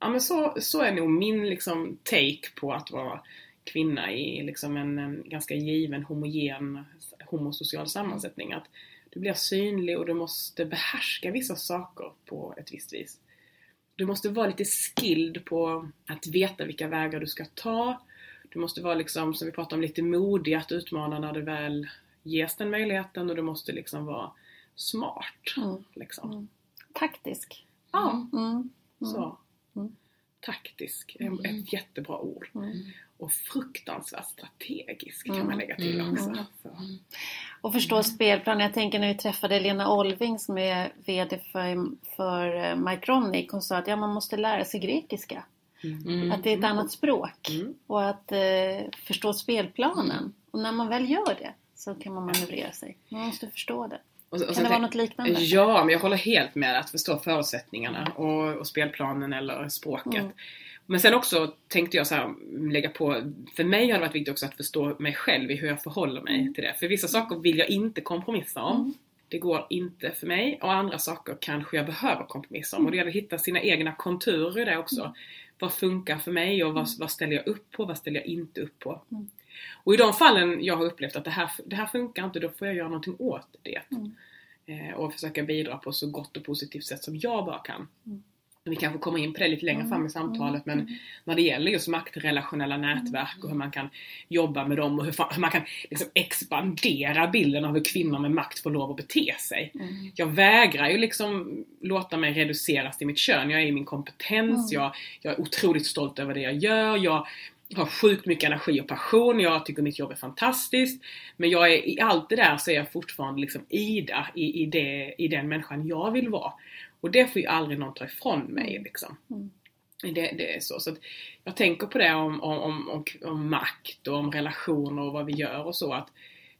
Ja, men så, så är nog min liksom take på att vara kvinna i liksom en, en ganska given, homogen, homosocial sammansättning. Att du blir synlig och du måste behärska vissa saker på ett visst vis. Du måste vara lite skilled på att veta vilka vägar du ska ta. Du måste vara liksom, som vi pratade om, lite modig att utmana när du väl ges den möjligheten. Och du måste liksom vara smart. Mm. Liksom. Mm. Taktisk. Ja, mm. Mm. Så. Mm. Taktisk är mm. ett jättebra ord. Mm. Och fruktansvärt strategisk kan man lägga till också. Mm. Mm. Och förstå spelplan. Jag tänker när vi träffade Lena Olving som är vd för, för Micronic. Hon sa att ja, man måste lära sig grekiska. Mm. Att det är ett annat språk. Mm. Och att eh, förstå spelplanen. Mm. Och när man väl gör det så kan man manövrera sig. Man måste förstå det. Och, och kan det vara något liknande? Ja, men jag håller helt med att förstå förutsättningarna och, och spelplanen eller språket. Mm. Men sen också tänkte jag så här, lägga på, för mig har det varit viktigt också att förstå mig själv i hur jag förhåller mig mm. till det. För vissa saker vill jag inte kompromissa om. Mm. Det går inte för mig. Och andra saker kanske jag behöver kompromissa om. Mm. Och det gäller att hitta sina egna konturer i det också. Mm. Vad funkar för mig och vad, vad ställer jag upp på, vad ställer jag inte upp på. Mm. Och i de fallen jag har upplevt att det här, det här funkar inte, då får jag göra någonting åt det. Mm. Eh, och försöka bidra på så gott och positivt sätt som jag bara kan. Mm. Vi kanske kommer in på det lite längre fram i samtalet. Mm. Men när det gäller just maktrelationella nätverk och hur man kan jobba med dem. Och hur, fan, hur man kan liksom expandera bilden av hur kvinnor med makt får lov att bete sig. Mm. Jag vägrar ju liksom låta mig reduceras till mitt kön. Jag är i min kompetens. Mm. Jag, jag är otroligt stolt över det jag gör. Jag har sjukt mycket energi och passion. Jag tycker mitt jobb är fantastiskt. Men jag är, i allt det där så är jag fortfarande liksom Ida i, i, det, i den människan jag vill vara. Och det får ju aldrig någon ta ifrån mig liksom. Mm. Det, det är så. Så att jag tänker på det om, om, om, om makt och om relationer och vad vi gör och så. Att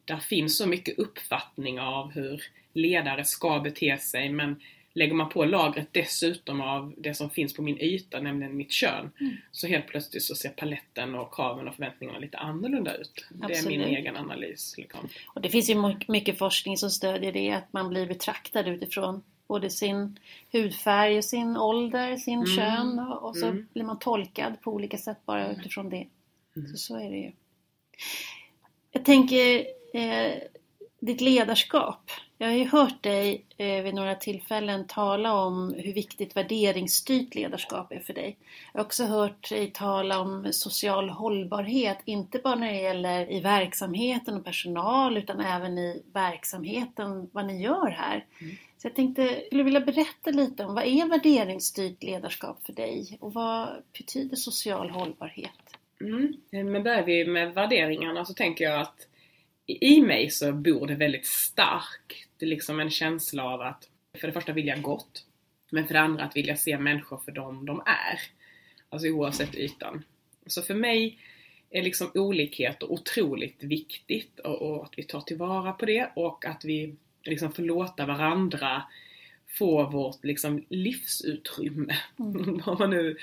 där finns så mycket uppfattning av hur ledare ska bete sig. Men lägger man på lagret dessutom av det som finns på min yta, nämligen mitt kön. Mm. Så helt plötsligt så ser paletten och kraven och förväntningarna lite annorlunda ut. Absolut. Det är min egen analys. Liksom. Och det finns ju mycket forskning som stödjer det. Att man blir betraktad utifrån. Både sin hudfärg, sin ålder, sin mm. kön. Och så mm. blir man tolkad på olika sätt bara utifrån det. Mm. Så, så är det ju. Jag tänker, eh, ditt ledarskap. Jag har ju hört dig eh, vid några tillfällen tala om hur viktigt värderingsstyrt ledarskap är för dig. Jag har också hört dig tala om social hållbarhet. Inte bara när det gäller i verksamheten och personal utan även i verksamheten, vad ni gör här. Mm. Så jag tänkte, jag skulle vilja berätta lite om vad är värderingsstyrt ledarskap för dig? Och vad betyder social hållbarhet? Mm. Men börjar vi med värderingarna så tänker jag att i mig så bor det väldigt starkt. Det är liksom en känsla av att för det första vill jag gott. Men för det andra att vilja se människor för dem de är. Alltså oavsett ytan. Så för mig är liksom olikhet otroligt viktigt. Och, och att vi tar tillvara på det. Och att vi liksom får låta varandra få vårt liksom livsutrymme. Mm. man nu,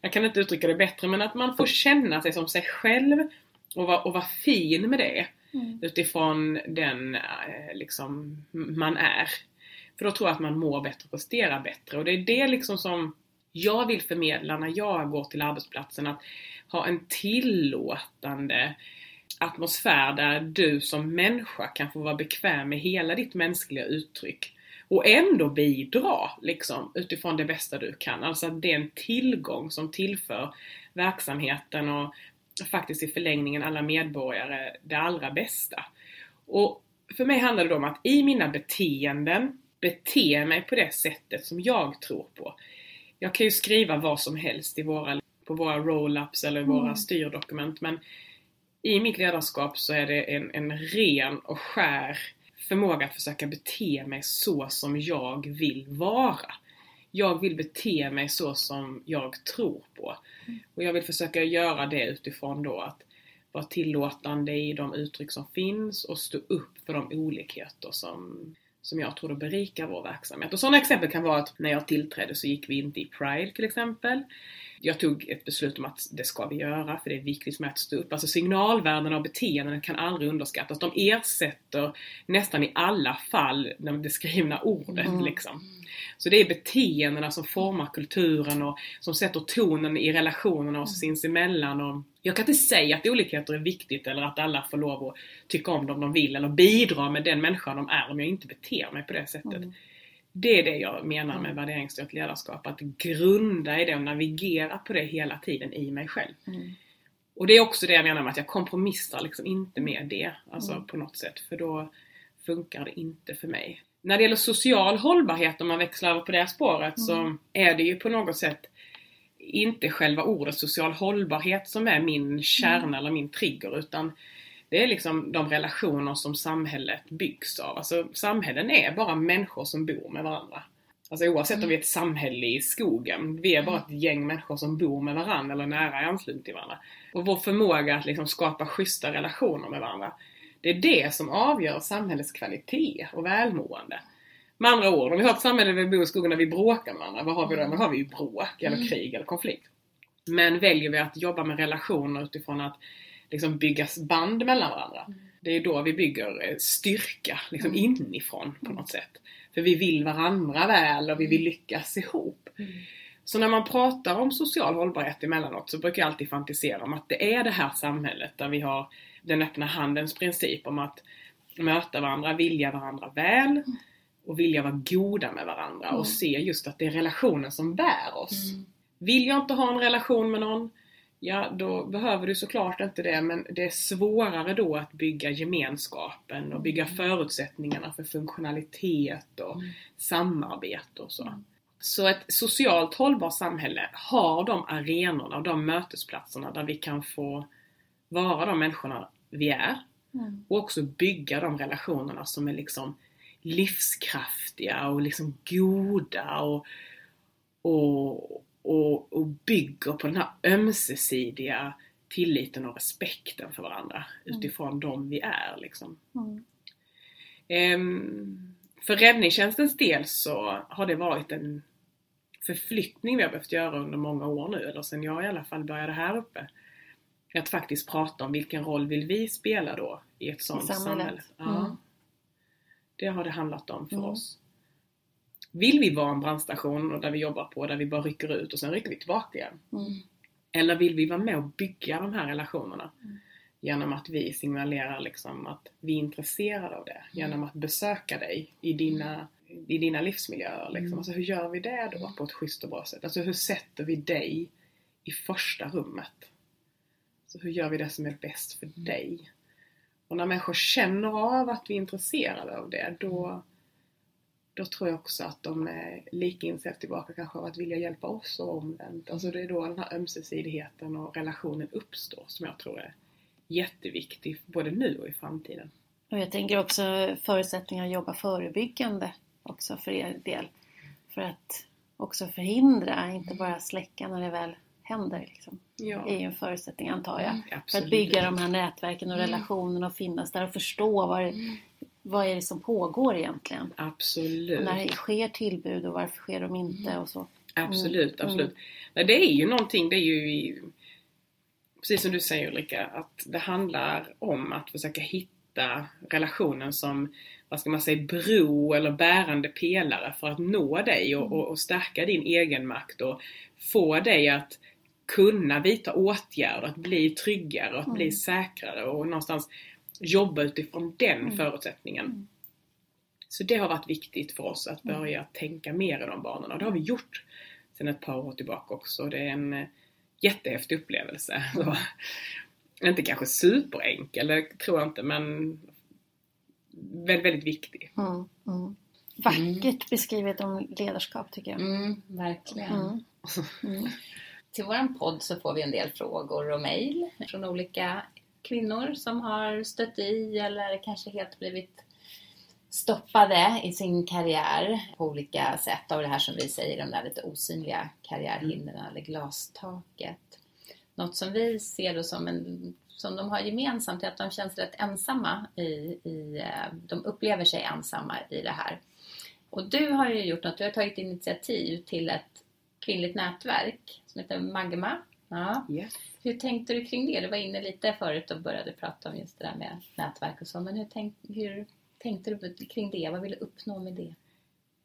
jag kan inte uttrycka det bättre. Men att man får känna sig som sig själv. Och vara och var fin med det. Mm. Utifrån den liksom, man är. För då tror jag att man mår bättre och presterar bättre. Och det är det liksom som jag vill förmedla när jag går till arbetsplatsen. Att ha en tillåtande atmosfär där du som människa kan få vara bekväm med hela ditt mänskliga uttryck. Och ändå bidra liksom, utifrån det bästa du kan. Alltså att det är en tillgång som tillför verksamheten och faktiskt i förlängningen alla medborgare det allra bästa. Och för mig handlar det om att i mina beteenden bete mig på det sättet som jag tror på. Jag kan ju skriva vad som helst i våra, på våra roll-ups eller våra mm. styrdokument. Men i mitt ledarskap så är det en, en ren och skär förmåga att försöka bete mig så som jag vill vara. Jag vill bete mig så som jag tror på. Och jag vill försöka göra det utifrån då att vara tillåtande i de uttryck som finns. Och stå upp för de olikheter som, som jag tror berikar vår verksamhet. Och sådana exempel kan vara att när jag tillträdde så gick vi inte i Pride till exempel. jag tog ett beslut om att det ska vi göra, för det är viktigt för mig att stå upp. Alltså signalvärdena och beteenden kan aldrig underskattas. De ersätter nästan i alla fall det skrivna ordet. Mm. Liksom. Så det är beteendena som formar kulturen och som sätter tonen i relationerna och sinsemellan. Och jag kan inte säga att olikheter är viktigt eller att alla får lov att tycka om dem de vill eller bidra med den människan de är om jag inte beter mig på det sättet. Mm. Det är det jag menar med värderingsstyrt ledarskap. Att grunda i det och navigera på det hela tiden i mig själv. Mm. Och det är också det jag menar med att jag kompromissar liksom inte med det. Alltså mm. på något sätt. För då funkar det inte för mig. När det gäller social hållbarhet, om man växlar över på det här spåret, mm. så är det ju på något sätt inte själva ordet social hållbarhet som är min kärna mm. eller min trigger, utan det är liksom de relationer som samhället byggs av. Alltså samhällen är bara människor som bor med varandra. Alltså oavsett mm. om vi är ett samhälle i skogen. Vi är bara ett gäng människor som bor med varandra eller nära i anslutning till varandra. Och vår förmåga att liksom skapa schyssta relationer med varandra. Det är det som avgör samhällets kvalitet och välmående. Med andra ord, om vi har ett samhälle där vi bor i skogen där vi bråkar med varandra. Vad har vi då? Då har vi ju bråk eller krig eller konflikt. Men väljer vi att jobba med relationer utifrån att liksom byggas band mellan varandra. Mm. Det är då vi bygger styrka liksom mm. inifrån på något sätt. För vi vill varandra väl och vi vill lyckas ihop. Mm. Så när man pratar om social hållbarhet emellanåt så brukar jag alltid fantisera om att det är det här samhället där vi har den öppna handens princip om att möta varandra, vilja varandra väl och vilja vara goda med varandra mm. och se just att det är relationen som bär oss. Mm. Vill jag inte ha en relation med någon? Ja, då behöver du såklart inte det, men det är svårare då att bygga gemenskapen och bygga förutsättningarna för funktionalitet och mm. samarbete och så. Mm. Så ett socialt hållbart samhälle har de arenorna och de mötesplatserna där vi kan få vara de människorna vi är mm. och också bygga de relationerna som är liksom livskraftiga och liksom goda och och Och, och bygger på den här ömsesidiga tilliten och respekten för varandra mm. utifrån dem vi är liksom. Mm. Ehm, för räddningstjänstens del så har det varit en förflyttning vi har behövt göra under många år nu, eller sen jag i alla fall började här uppe, att faktiskt prata om vilken roll vill vi spela då i ett sånt I samhället, samhälle. Ja. Mm. Det har det handlat om för mm. oss. Vill vi vara en brandstation och där vi jobbar på, där vi bara rycker ut och sen rycker vi tillbaka igen? Mm. Eller vill vi vara med och bygga de här relationerna? Mm. Genom att vi signalerar liksom att vi är intresserade av det. Mm. Genom att besöka dig i dina, i dina livsmiljöer. Liksom. Mm. Alltså, hur gör vi det då på ett schysst och bra sätt? Alltså, hur sätter vi dig i första rummet? Så hur gör vi det som är bäst för mm. dig? Och när människor känner av att vi är intresserade av det, då... Då tror jag också att de är lika insett tillbaka kanske av att vilja hjälpa oss och omvänt. Alltså det är då den här ömsesidigheten och relationen uppstår som jag tror är jätteviktig både nu och i framtiden. Och jag tänker också förutsättningar att jobba förebyggande också för er del. För att också förhindra, inte bara släcka när det väl händer. Liksom. Ja. Det är ju en förutsättning antar jag. Mm, för att bygga de här nätverken och mm. relationerna och finnas där och förstå vad mm. Vad är det som pågår egentligen? Absolut. Och när det sker tillbud och varför sker de inte mm. och så. Mm. Absolut, absolut. Mm. Det är ju någonting, det är ju precis som du säger Ulrika, att det handlar om att försöka hitta relationen som, vad ska man säga, bro eller bärande pelare för att nå dig och, mm. och, och stärka din egenmakt och få dig att kunna vidta åtgärder, att bli tryggare och att mm. bli säkrare och någonstans jobba utifrån den mm. förutsättningen. Mm. Så det har varit viktigt för oss att börja mm. tänka mer i de banorna. Och det har vi gjort sedan ett par år tillbaka också. Det är en jättehäftig upplevelse. Mm. Inte kanske superenkel, det tror jag inte. Men väldigt, väldigt viktig. Mm. Mm. Vackert mm. beskrivet om ledarskap tycker jag. Mm, verkligen. Mm. Mm. Till vår podd så får vi en del frågor och mejl från olika... kvinnor som har stött i eller kanske helt blivit stoppade i sin karriär på olika sätt av det här som vi säger, de där lite osynliga karriärhindren mm. eller glastaket. Något som vi ser då som, en, som de har gemensamt är att de känns rätt ensamma i, i, de upplever sig ensamma i det här. Och du har ju gjort något, du har tagit initiativ till ett kvinnligt nätverk som heter Magma. Ja. Yes. Hur tänkte du kring det? Du var inne lite förut och började prata om just det där med nätverk och så. Men hur, tänk, hur tänkte du kring det? Vad ville du uppnå med det?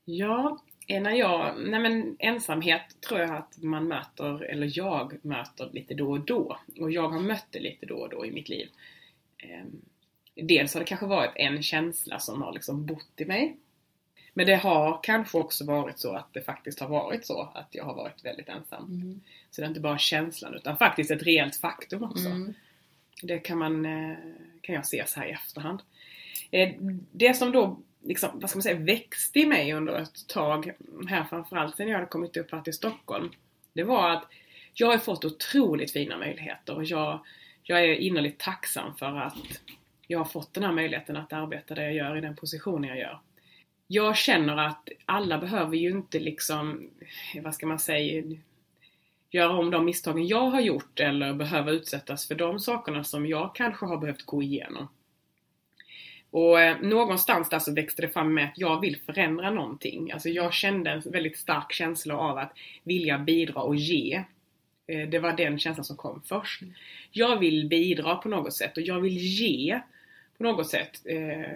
Ja, när jag, nej men ensamhet tror jag att man möter, eller jag möter lite då och då. Och jag har mött det lite då och då i mitt liv. Dels har det kanske varit en känsla som har liksom bott i mig. Men det har kanske också varit så att det faktiskt har varit så att jag har varit väldigt ensam. Mm. Så det är inte bara känslan utan faktiskt ett rejält faktum också. Mm. Det kan man kan jag se så här i efterhand. Det som då liksom, vad ska man säga, växte i mig under ett tag här framförallt när jag hade kommit upp här till Stockholm. Det var att jag har fått otroligt fina möjligheter och jag, jag är innerligt tacksam för att jag har fått den här möjligheten att arbeta där jag gör i den position jag gör. Jag känner att alla behöver ju inte liksom, vad ska man säga, göra om de misstagen jag har gjort eller behöva utsättas för de sakerna som jag kanske har behövt gå igenom. Och eh, någonstans där så växte det fram med att jag vill förändra någonting. Alltså jag kände en väldigt stark känsla av att vilja bidra och ge. Eh, det var den känslan som kom först. Jag vill bidra på något sätt och jag vill ge på något sätt. Eh,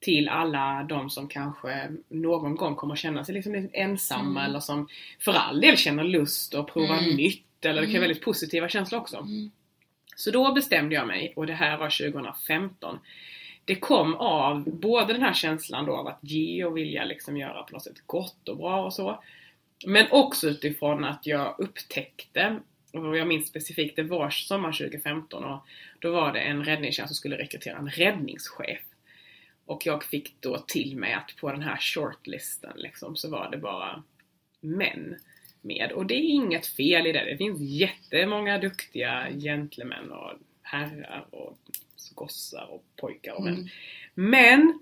Till alla de som kanske någon gång kommer att känna sig liksom ensamma. Mm. Eller som för all del känner lust att prova mm. nytt. Eller det kan vara väldigt positiva känslor också. Mm. Så då bestämde jag mig. Och det här var tjugo femton. Det kom av både den här känslan då av att ge och vilja liksom göra på något sätt gott och bra och så. Men också utifrån att jag upptäckte. Och jag minns specifikt det var sommar tjugo femton. Och då var det en räddningstjänst som skulle rekrytera en räddningschef. Och jag fick då till mig att på den här shortlisten liksom, så var det bara män med. Och det är inget fel i det. Det finns jättemånga duktiga gentlemän och herrar och gossar och pojkar och män. Mm. Men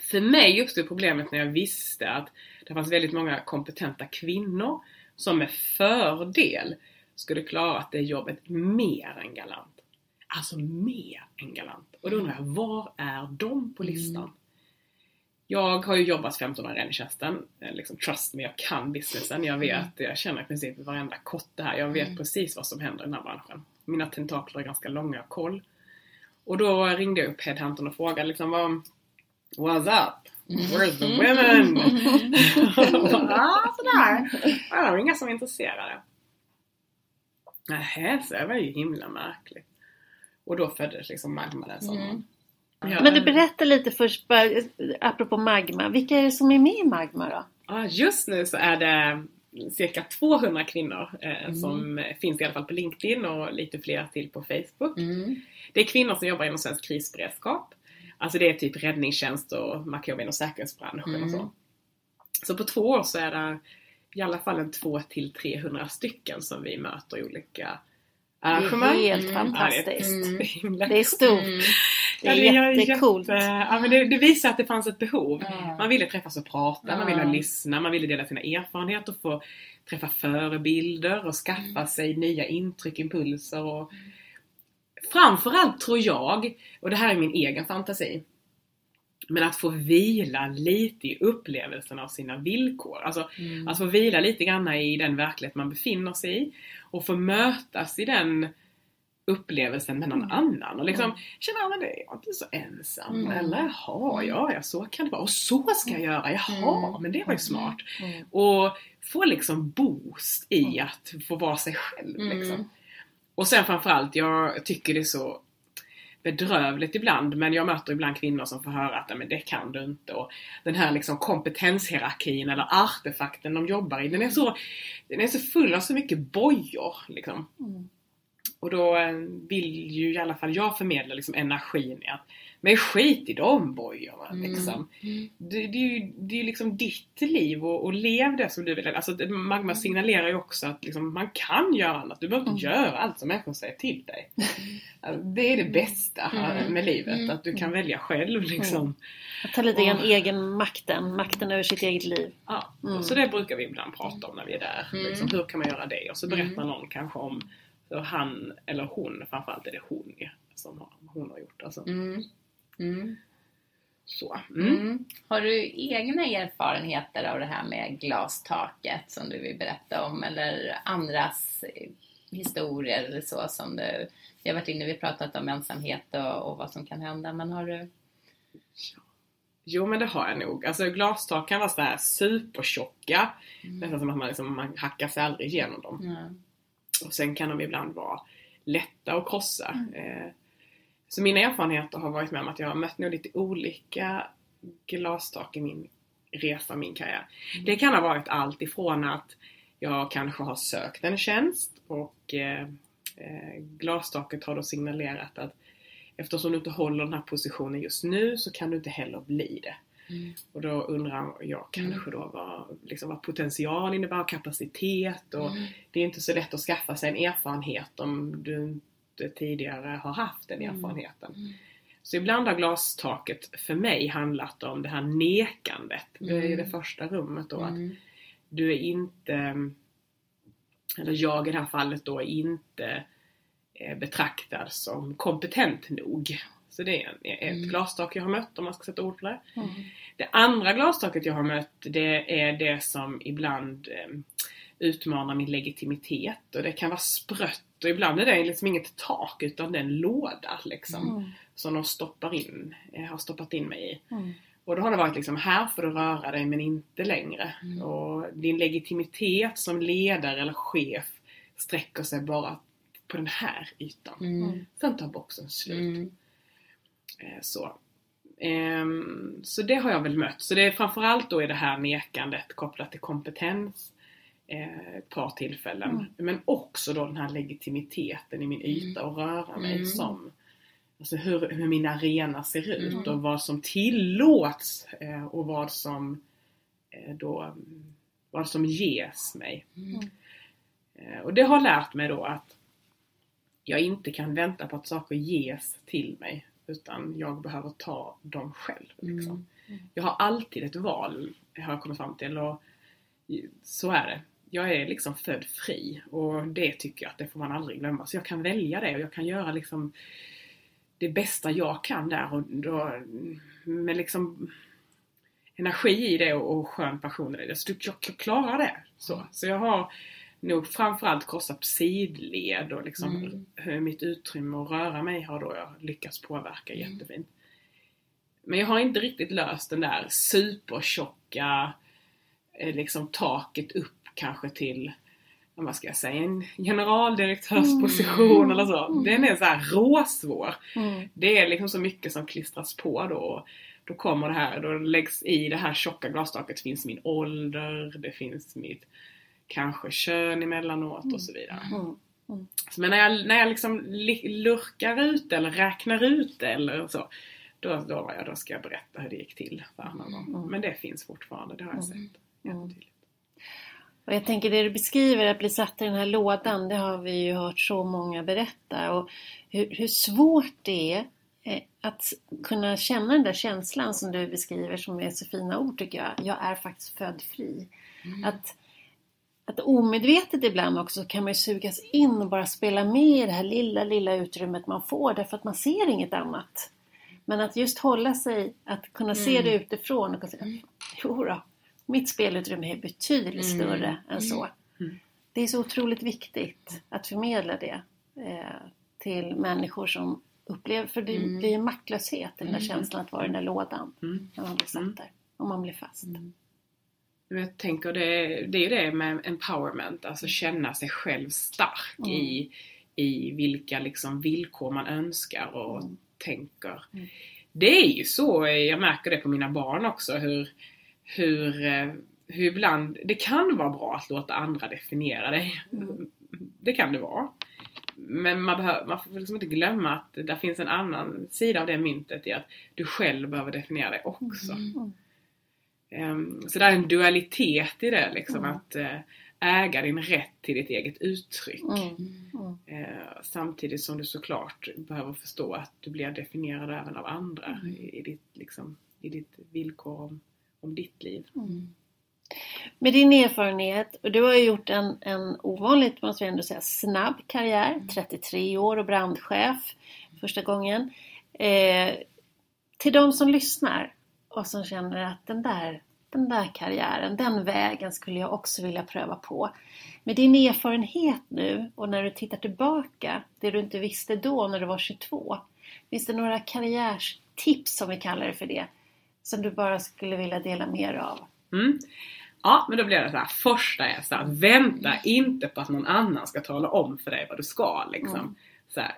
för mig uppstod problemet när jag visste att det fanns väldigt många kompetenta kvinnor som med fördel skulle klara att det jobbet mer än galant. Alltså mer än galant. Och då undrar jag, var är de på listan? Mm. Jag har ju jobbat femton år i räddningstjänsten. Liksom, trust me, jag kan businessen. Jag vet, jag känner i princip varenda kotte här. Jag vet mm. precis vad som händer i den här branschen. Mina tentakler är ganska långa, och koll. Och då ringde jag upp headhunten och frågade liksom, vad, what's up? Where's the women? ah, sådär. Ah, det var inga som är intresserade. Nähä, så det var ju himla märkligt. Och då föddes liksom Magma den sommaren. Mm. Ja. Men du berättar lite först, bara, apropå Magma. Vilka är det som är med i Magma då? Ja, just nu så är det cirka tvåhundra kvinnor eh, mm. som finns i alla fall på LinkedIn och lite fler till på Facebook. Mm. Det är kvinnor som jobbar inom svensk krisberedskap. Alltså det är typ räddningstjänst och man kan jobba inom säkerhetsbranschen mm. och så. Så på två år så är det i alla fall en två till trehundra stycken som vi möter i olika... Det är helt mm. fantastiskt. Mm. Det, är det är stort. Mm. Det är ja, jättecoolt. Jätte, ja, men det, det visar att det fanns ett behov. Mm. Man ville träffas och prata. Mm. Man ville lyssna. Man ville dela sina erfarenheter. Och få träffa förebilder. Och skaffa mm. sig nya intryck, impulser. Och... Mm. Framförallt tror jag. Och det här är min egen fantasi. Men att få vila lite i upplevelsen av sina villkor. Alltså mm. att få vila lite grann i den verklighet man befinner sig i. Och få mötas i den upplevelsen med någon mm. annan. Och liksom mm. känna, men jag är inte så ensam. Mm. Eller, jaha, ja, ja, så kan det vara. Och så ska jag göra, jaha, mm. men det var ju smart. Mm. Och få liksom boost i att få vara sig själv. Mm. Liksom. Och sen framförallt, jag tycker det är så... bedrövligt ibland, men jag möter ibland kvinnor som får höra att men det kan du inte, och den här liksom kompetenshierarkin eller artefakten de jobbar i, den är så, den är så full av så mycket bojor liksom. Mm. Och då vill ju i alla fall jag förmedla liksom energin i att men skit i de bojorna mm. liksom. Det, det är ju det är liksom ditt liv och, och lev det som du vill. Alltså Magma signalerar ju också att liksom, man kan göra annat. Du behöver inte mm. göra allt som människor säger till dig. Alltså, det är det bästa mm. med livet. Att du kan välja själv liksom. Mm. Att ta lite grann egen makten. Makten över sitt eget liv. Ja, mm. och så det brukar vi ibland prata om när vi är där. Mm. Liksom, hur kan man göra det? Och så berättar någon kanske om hur han eller hon, framförallt är det hon som hon har gjort alltså. Mm. Mm. Så. Mm. Mm. Har du egna erfarenheter av det här med glastaket som du vill berätta om, eller andras historier eller så som du, jag har varit inne, vi pratat om ensamhet och, och vad som kan hända, men har du? Jo, men det har jag nog. Alltså glastak kan vara så här supertjocka, mm. nästan som att man, liksom, man hackar sig aldrig igenom dem. Mm. Och sen kan de ibland vara lätta att krossa. Mm. Eh, så mina erfarenheter har varit med om att jag har mött nog lite olika glastak i min resa, min karriär. Mm. Det kan ha varit allt ifrån att jag kanske har sökt en tjänst och eh, glastaket har då signalerat att eftersom du inte håller den här positionen just nu så kan du inte heller bli det. Mm. Och då undrar jag kanske då vad, liksom, vad potential innebär och kapacitet. Och mm. det är inte så lätt att skaffa sig en erfarenhet om du inte tidigare har haft den erfarenheten. Mm. Så ibland har glastaket för mig handlat om det här nekandet. Mm. Det är det första rummet då. Mm. Att du är inte, eller jag i det här fallet då är inte betraktad som kompetent nog. Så det är ett mm. glastak jag har mött, om man ska sätta ord på det. Mm. Det andra glastaket jag har mött, det är det som ibland utmanar min legitimitet. Och det kan vara sprött. Och ibland är det liksom inget tak utan det är en låda liksom, mm. som de stoppar in, har stoppat in mig i. Mm. Och då har det varit liksom, här får du röra dig men inte längre. Mm. Och din legitimitet som ledare eller chef sträcker sig bara på den här ytan. Mm. Sen tar boxen slut. Mm. Så. Så det har jag väl mött. Så det är framförallt då i det här nekandet kopplat till kompetens. Ett par tillfällen. Mm. Men också då den här legitimiteten i min yta och röra mig mm. som. Alltså hur, hur min arena ser ut. Mm. Och vad som tillåts. Och vad som då, vad som ges mig. Mm. Och det har lärt mig då att jag inte kan vänta på att saker ges till mig. Utan jag behöver ta dem själv. Liksom. Mm. Jag har alltid ett val. Har jag kommit fram till. Och så är det. Jag är liksom född fri. Och det tycker jag att det får man aldrig glömma. Så jag kan välja det. Och jag kan göra liksom det bästa jag kan där. Och då, med liksom energi i det. Och, och skön passion i det. Så jag, jag klarar det. Så, så jag har nog framförallt korsat sidled och liksom mm. hur mitt utrymme och röra mig har då jag lyckats påverka mm. jättefint. Men jag har inte riktigt löst den där supertjocka liksom taket upp kanske till, vad ska jag säga, en generaldirektörsposition mm. eller så. Den är så här råsvår. Mm. Det är liksom så mycket som klistras på då. Då kommer det här, då läggs i det här tjocka glastaket finns min ålder, det finns mitt kanske kön emellanåt och så vidare. Mm. Mm. Men när jag, när jag liksom lurkar ut eller räknar ut eller så. Då, då var jag, då ska jag berätta hur det gick till för annan gång. Mm. Men det finns fortfarande, det har jag sett. Mm. Och jag tänker det du beskriver, att bli satt i den här lådan. Det har vi ju hört så många berätta. Och hur, hur svårt det är att kunna känna den där känslan som du beskriver. Som är så fina ord tycker jag. Jag är faktiskt född fri. Mm. Att... Att omedvetet ibland också kan man ju sugas in och bara spela med i det här lilla, lilla utrymmet man får. Därför att man ser inget annat. Men att just hålla sig, att kunna mm. se det utifrån och kunna säga, jo då, mitt spelutrymme är betydligt mm. större än så. Mm. Det är så otroligt viktigt att förmedla det eh, till människor som upplever, för det mm. blir ju maktlöshet, den där mm. känslan att vara i den där lådan mm. när man blir satt där, om man blir fast. Mm. Jag tänker det, det är ju det med empowerment, alltså känna sig själv stark mm. i, i vilka liksom villkor man önskar och mm. tänker. Mm. Det är ju så, jag märker det på mina barn också, hur, hur, hur ibland, det kan vara bra att låta andra definiera dig, mm. det kan det vara. Men man, behöver, man får liksom inte glömma att det finns en annan sida av det myntet i att du själv behöver definiera dig också. Mm. Så det är en dualitet i det liksom, mm. att äga din rätt till ditt eget uttryck mm. Mm. samtidigt som du såklart behöver förstå att du blir definierad även av andra mm. i, i, ditt, liksom, i ditt villkor om, om ditt liv. Mm. Med din erfarenhet, och du har ju gjort en, en ovanligt, måste jag ändå säga, snabb karriär, trettiotre år och brandchef första gången. Eh, till de som lyssnar och som känner att den där, den där karriären, den vägen skulle jag också vilja pröva på. Med din erfarenhet nu och när du tittar tillbaka, det du inte visste då när du var tjugotvå. Finns det några karriärstips, som vi kallar det för det, som du bara skulle vilja dela mer av? Mm. Ja, men då blir det så här, första är så här, vänta mm. inte på att någon annan ska tala om för dig vad du ska, liksom. Mm. Så här,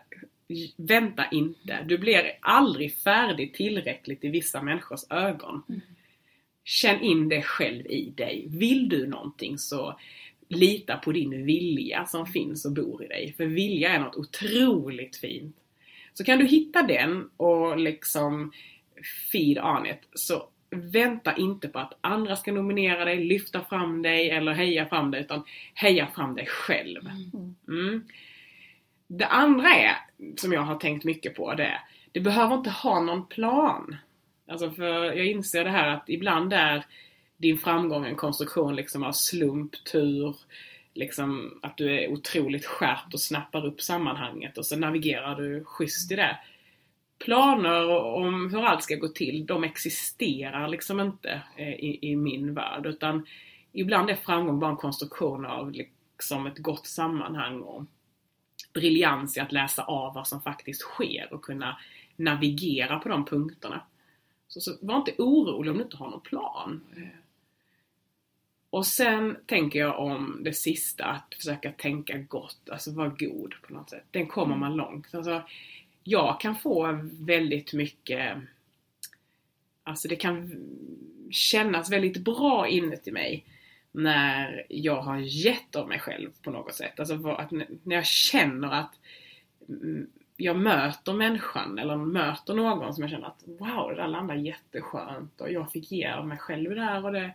vänta inte. Du blir aldrig färdig tillräckligt i vissa människors ögon. Mm. Känn in det själv i dig. Vill du någonting så lita på din vilja som finns och bor i dig. För vilja är något otroligt fint. Så kan du hitta den och liksom feed on it, så vänta inte på att andra ska nominera dig, lyfta fram dig eller heja fram dig, utan heja fram dig själv. Mm. Det andra är, som jag har tänkt mycket på, det är, det behöver inte ha någon plan. Alltså, för jag inser det här att ibland är din framgång en konstruktion liksom av slump, tur, liksom att du är otroligt skärpt och snappar upp sammanhanget och så navigerar du schysst i det. Planer om hur allt ska gå till, de existerar liksom inte i, i min värld, utan ibland är framgång bara en konstruktion av liksom ett gott sammanhang och briljans i att läsa av vad som faktiskt sker och kunna navigera på de punkterna. Så, så var inte orolig om du inte har någon plan. Och sen tänker jag om det sista, att försöka tänka gott, alltså vara god på något sätt. Den kommer man långt. Alltså, jag kan få väldigt mycket, alltså det kan kännas väldigt bra inuti mig när jag har gett av mig själv på något sätt. Alltså att när jag känner att jag möter människan eller möter någon som jag känner att wow, det där landar jätteskönt och jag fick ge av mig själv där och det,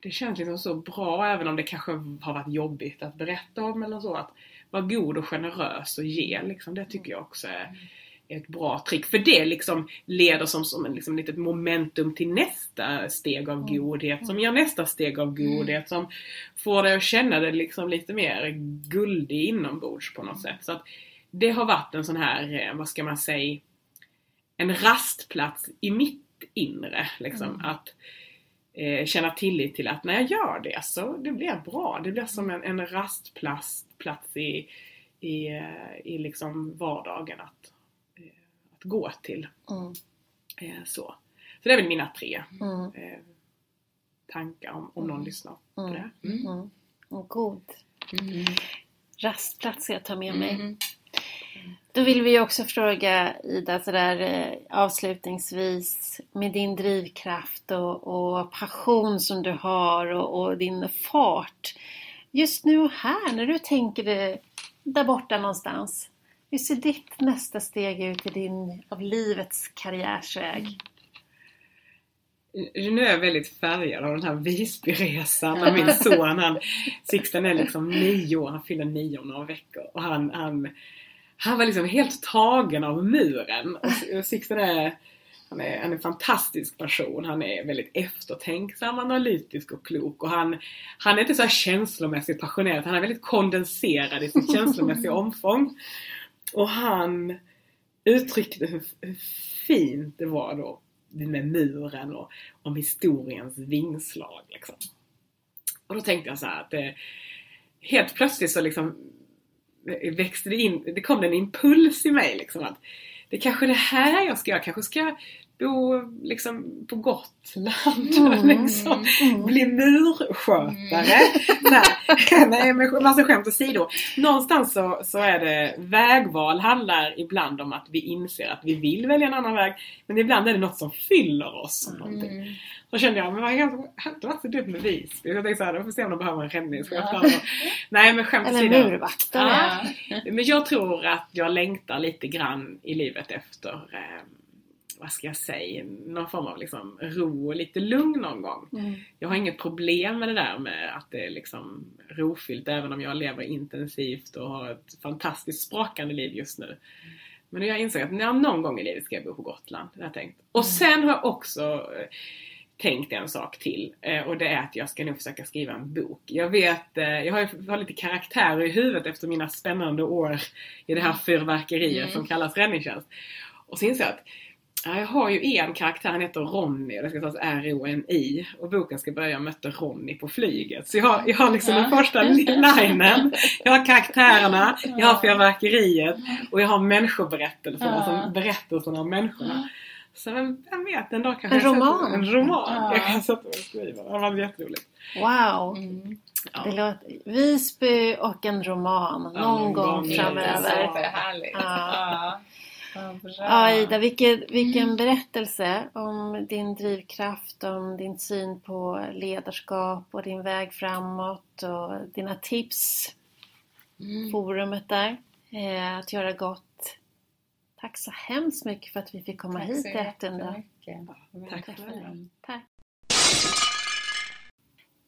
det känns liksom så bra, även om det kanske har varit jobbigt att berätta om eller så, att vara god och generös och ge liksom, det tycker jag också är ett bra trick, för det liksom leder som, som en liksom litet momentum till nästa steg av godhet, som gör nästa steg av godhet, som får dig att känna det liksom lite mer guldig inombords på något sätt. Så att det har varit en sån här, vad ska man säga, en rastplats i mitt inre liksom, mm. att eh, känna tillit till att när jag gör det så det blir bra, det blir som en, en rastplats plats i, i, i liksom vardagen att, att gå till. Mm. Så. Så det är väl mina tre mm. tankar om, om någon mm. lyssnar på det. Mm. Mm. Och god. Mm. Rastplats jag tar med mig. Mm. Då vill vi också fråga Ida så där, avslutningsvis, med din drivkraft och, och passion som du har och, och din fart. Just nu här, när du tänker det där borta någonstans, hur ser ditt nästa steg ut i din, av livets karriärsväg? Nu är jag väldigt färgad av den här Visbyresan. När min son, han, Sixten är liksom nio år, han fyller nio om några veckor. Och han, han, han var liksom helt tagen av muren. Och Sixten är... Han är, han är en fantastisk person. Han är väldigt eftertänksam, analytisk och klok. Och han, han är inte så här känslomässigt passionerad. Han är väldigt kondenserad i sitt känslomässiga omfång. Och han uttryckte hur, hur fint det var då med muren och om historiens vingslag. Liksom. Och då tänkte jag så här att eh, helt plötsligt så liksom växte det in. Det kom en impuls i mig liksom att det är kanske det här jag ska göra. Kanske ska jag bo liksom på Gotland. Mm, liksom. Mm. Bli murskötare. Mm. Nej, men massa skämt åsido. Någonstans så, så är det, vägval handlar ibland om att vi inser att vi vill välja en annan väg. Men ibland är det något som fyller oss. Mm. Då kände jag, men det var inte dumt med vis. Jag tänkte så här, då får vi se om de behöver en räddningschef. Ja. Nej, men skämt åsido. Eller murvaktare. Ja. Men jag tror att jag längtar lite grann i livet efter... Eh, vad ska jag säga, någon form av liksom ro och lite lugn någon gång. Mm. Jag har inget problem med det där med att det är liksom rofyllt, även om jag lever intensivt och har ett fantastiskt sprakande liv just nu. Mm. Men jag insåg att någon gång i livet ska jag bo på Gotland, det har jag tänkt. Och sen har jag också tänkt en sak till, och det är att jag ska nog försöka skriva en bok. Jag vet, jag har, har lite karaktärer i huvudet efter mina spännande år i det här fyrverkeriet mm. som kallas räddningstjänst. Och sen så att Jag har ju en karaktär, han heter Ronni, det ska tas R O N I, och boken ska börja möta Ronni på flyget. Så jag har, jag har liksom den första linen, jag har karaktärerna, jag har fyrverkeriet och jag har människoberättelserna, alltså berättelserna om människorna. Så vem, vem vet, en dag kanske en roman. En roman. Ja. Jag kan sätta mig och skriva. Det var jätteroligt. Wow. Mm. Ja. Det låter Visby och en roman. Någon, ja, någon gång framöver. Det är härligt. Ja. Ja, ja, Ida, vilken, vilken mm. berättelse om din drivkraft, om din syn på ledarskap och din väg framåt och dina tips. Mm. Forumet där. Eh, att göra gott. Tack så hemskt mycket för att vi fick komma tack hit till Attunda. Tack för det. Tack.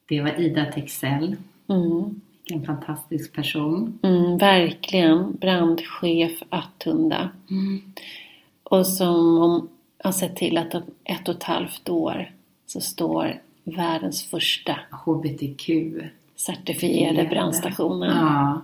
Det var Ida Texell. Mm. En fantastisk person. Mm, verkligen. Brandchef Attunda. Mm. Och som har sett till att om ett och ett halvt år så står världens första H B T Q-certifierade brandstationen. Ja,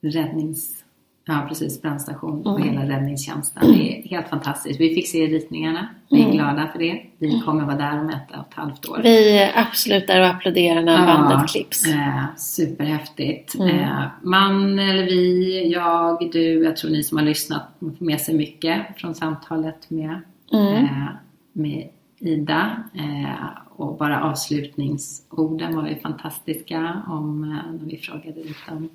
räddnings... Ja, precis. Brandstation och mm. hela räddningstjänsten. Det är helt fantastiskt. Vi fick se ritningarna. Vi är mm. glada för det. Vi kommer vara där om ett och ett halvt år. Vi absolutar och applåderar när bandet ja, klipps. Eh, superhäftigt. Mm. Eh, man eller vi, jag, du, jag tror ni som har lyssnat får med sig mycket från samtalet med, mm. eh, med Ida. Eh, och bara avslutningsorden var ju fantastiska om eh, när vi frågade lite om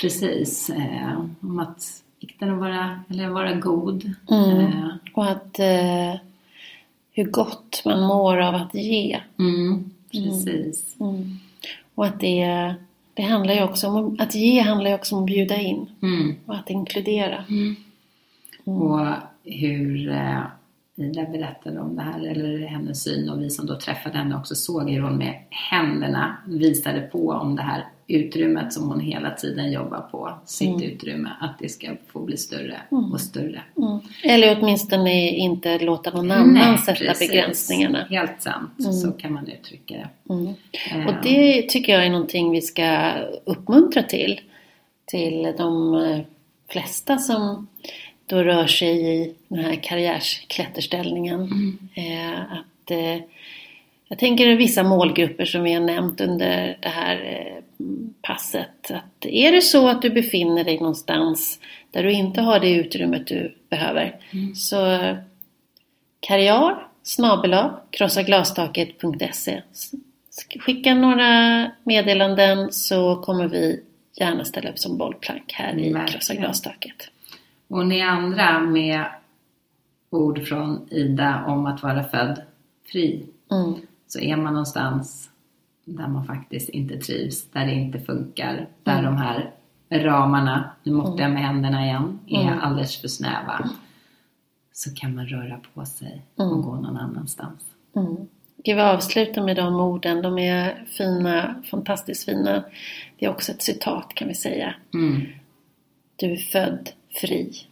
precis, eh, om att vikten att vara, eller vara god. Mm. Eh. Och att eh, hur gott man mår av att ge. Mm. Precis. Mm. Mm. Och att det, det handlar ju också om, att ge handlar ju också om att bjuda in. Mm. Och att inkludera. Mm. Mm. Och hur eh, Ida berättade om det här, eller hennes syn, och vi som då träffade henne också såg hur hon med händerna visade på om det här utrymmet som hon hela tiden jobbar på, sitt mm. utrymme, att det ska få bli större mm. och större. Mm. Eller åtminstone inte låta någon annan Nej, sätta precis. Begränsningarna. Helt sant, mm. så kan man uttrycka det. Mm. Um. Och det tycker jag är någonting vi ska uppmuntra till, till de flesta som då rör sig i den här karriärsklätterställningen. Mm. Eh, att eh, jag tänker det är vissa målgrupper som vi har nämnt under det här passet. Att är det så att du befinner dig någonstans där du inte har det utrymmet du behöver. Mm. Så karriär, snabela, krossaglastaket punkt se. Skicka några meddelanden så kommer vi gärna ställa upp som bollplank här i mm. Krossa glastaket. Och ni andra med ord från Ida om att vara född fri. Mm. Så är man någonstans där man faktiskt inte trivs, där det inte funkar, där mm. de här ramarna, nu måttar jag med händerna igen, är mm. alldeles för snäva. Så kan man röra på sig och mm. gå någon annanstans. Mm. Gud, vi avslutar med de orden. De är fina, fantastiskt fina. Det är också ett citat kan vi säga. Mm. Du är född fri.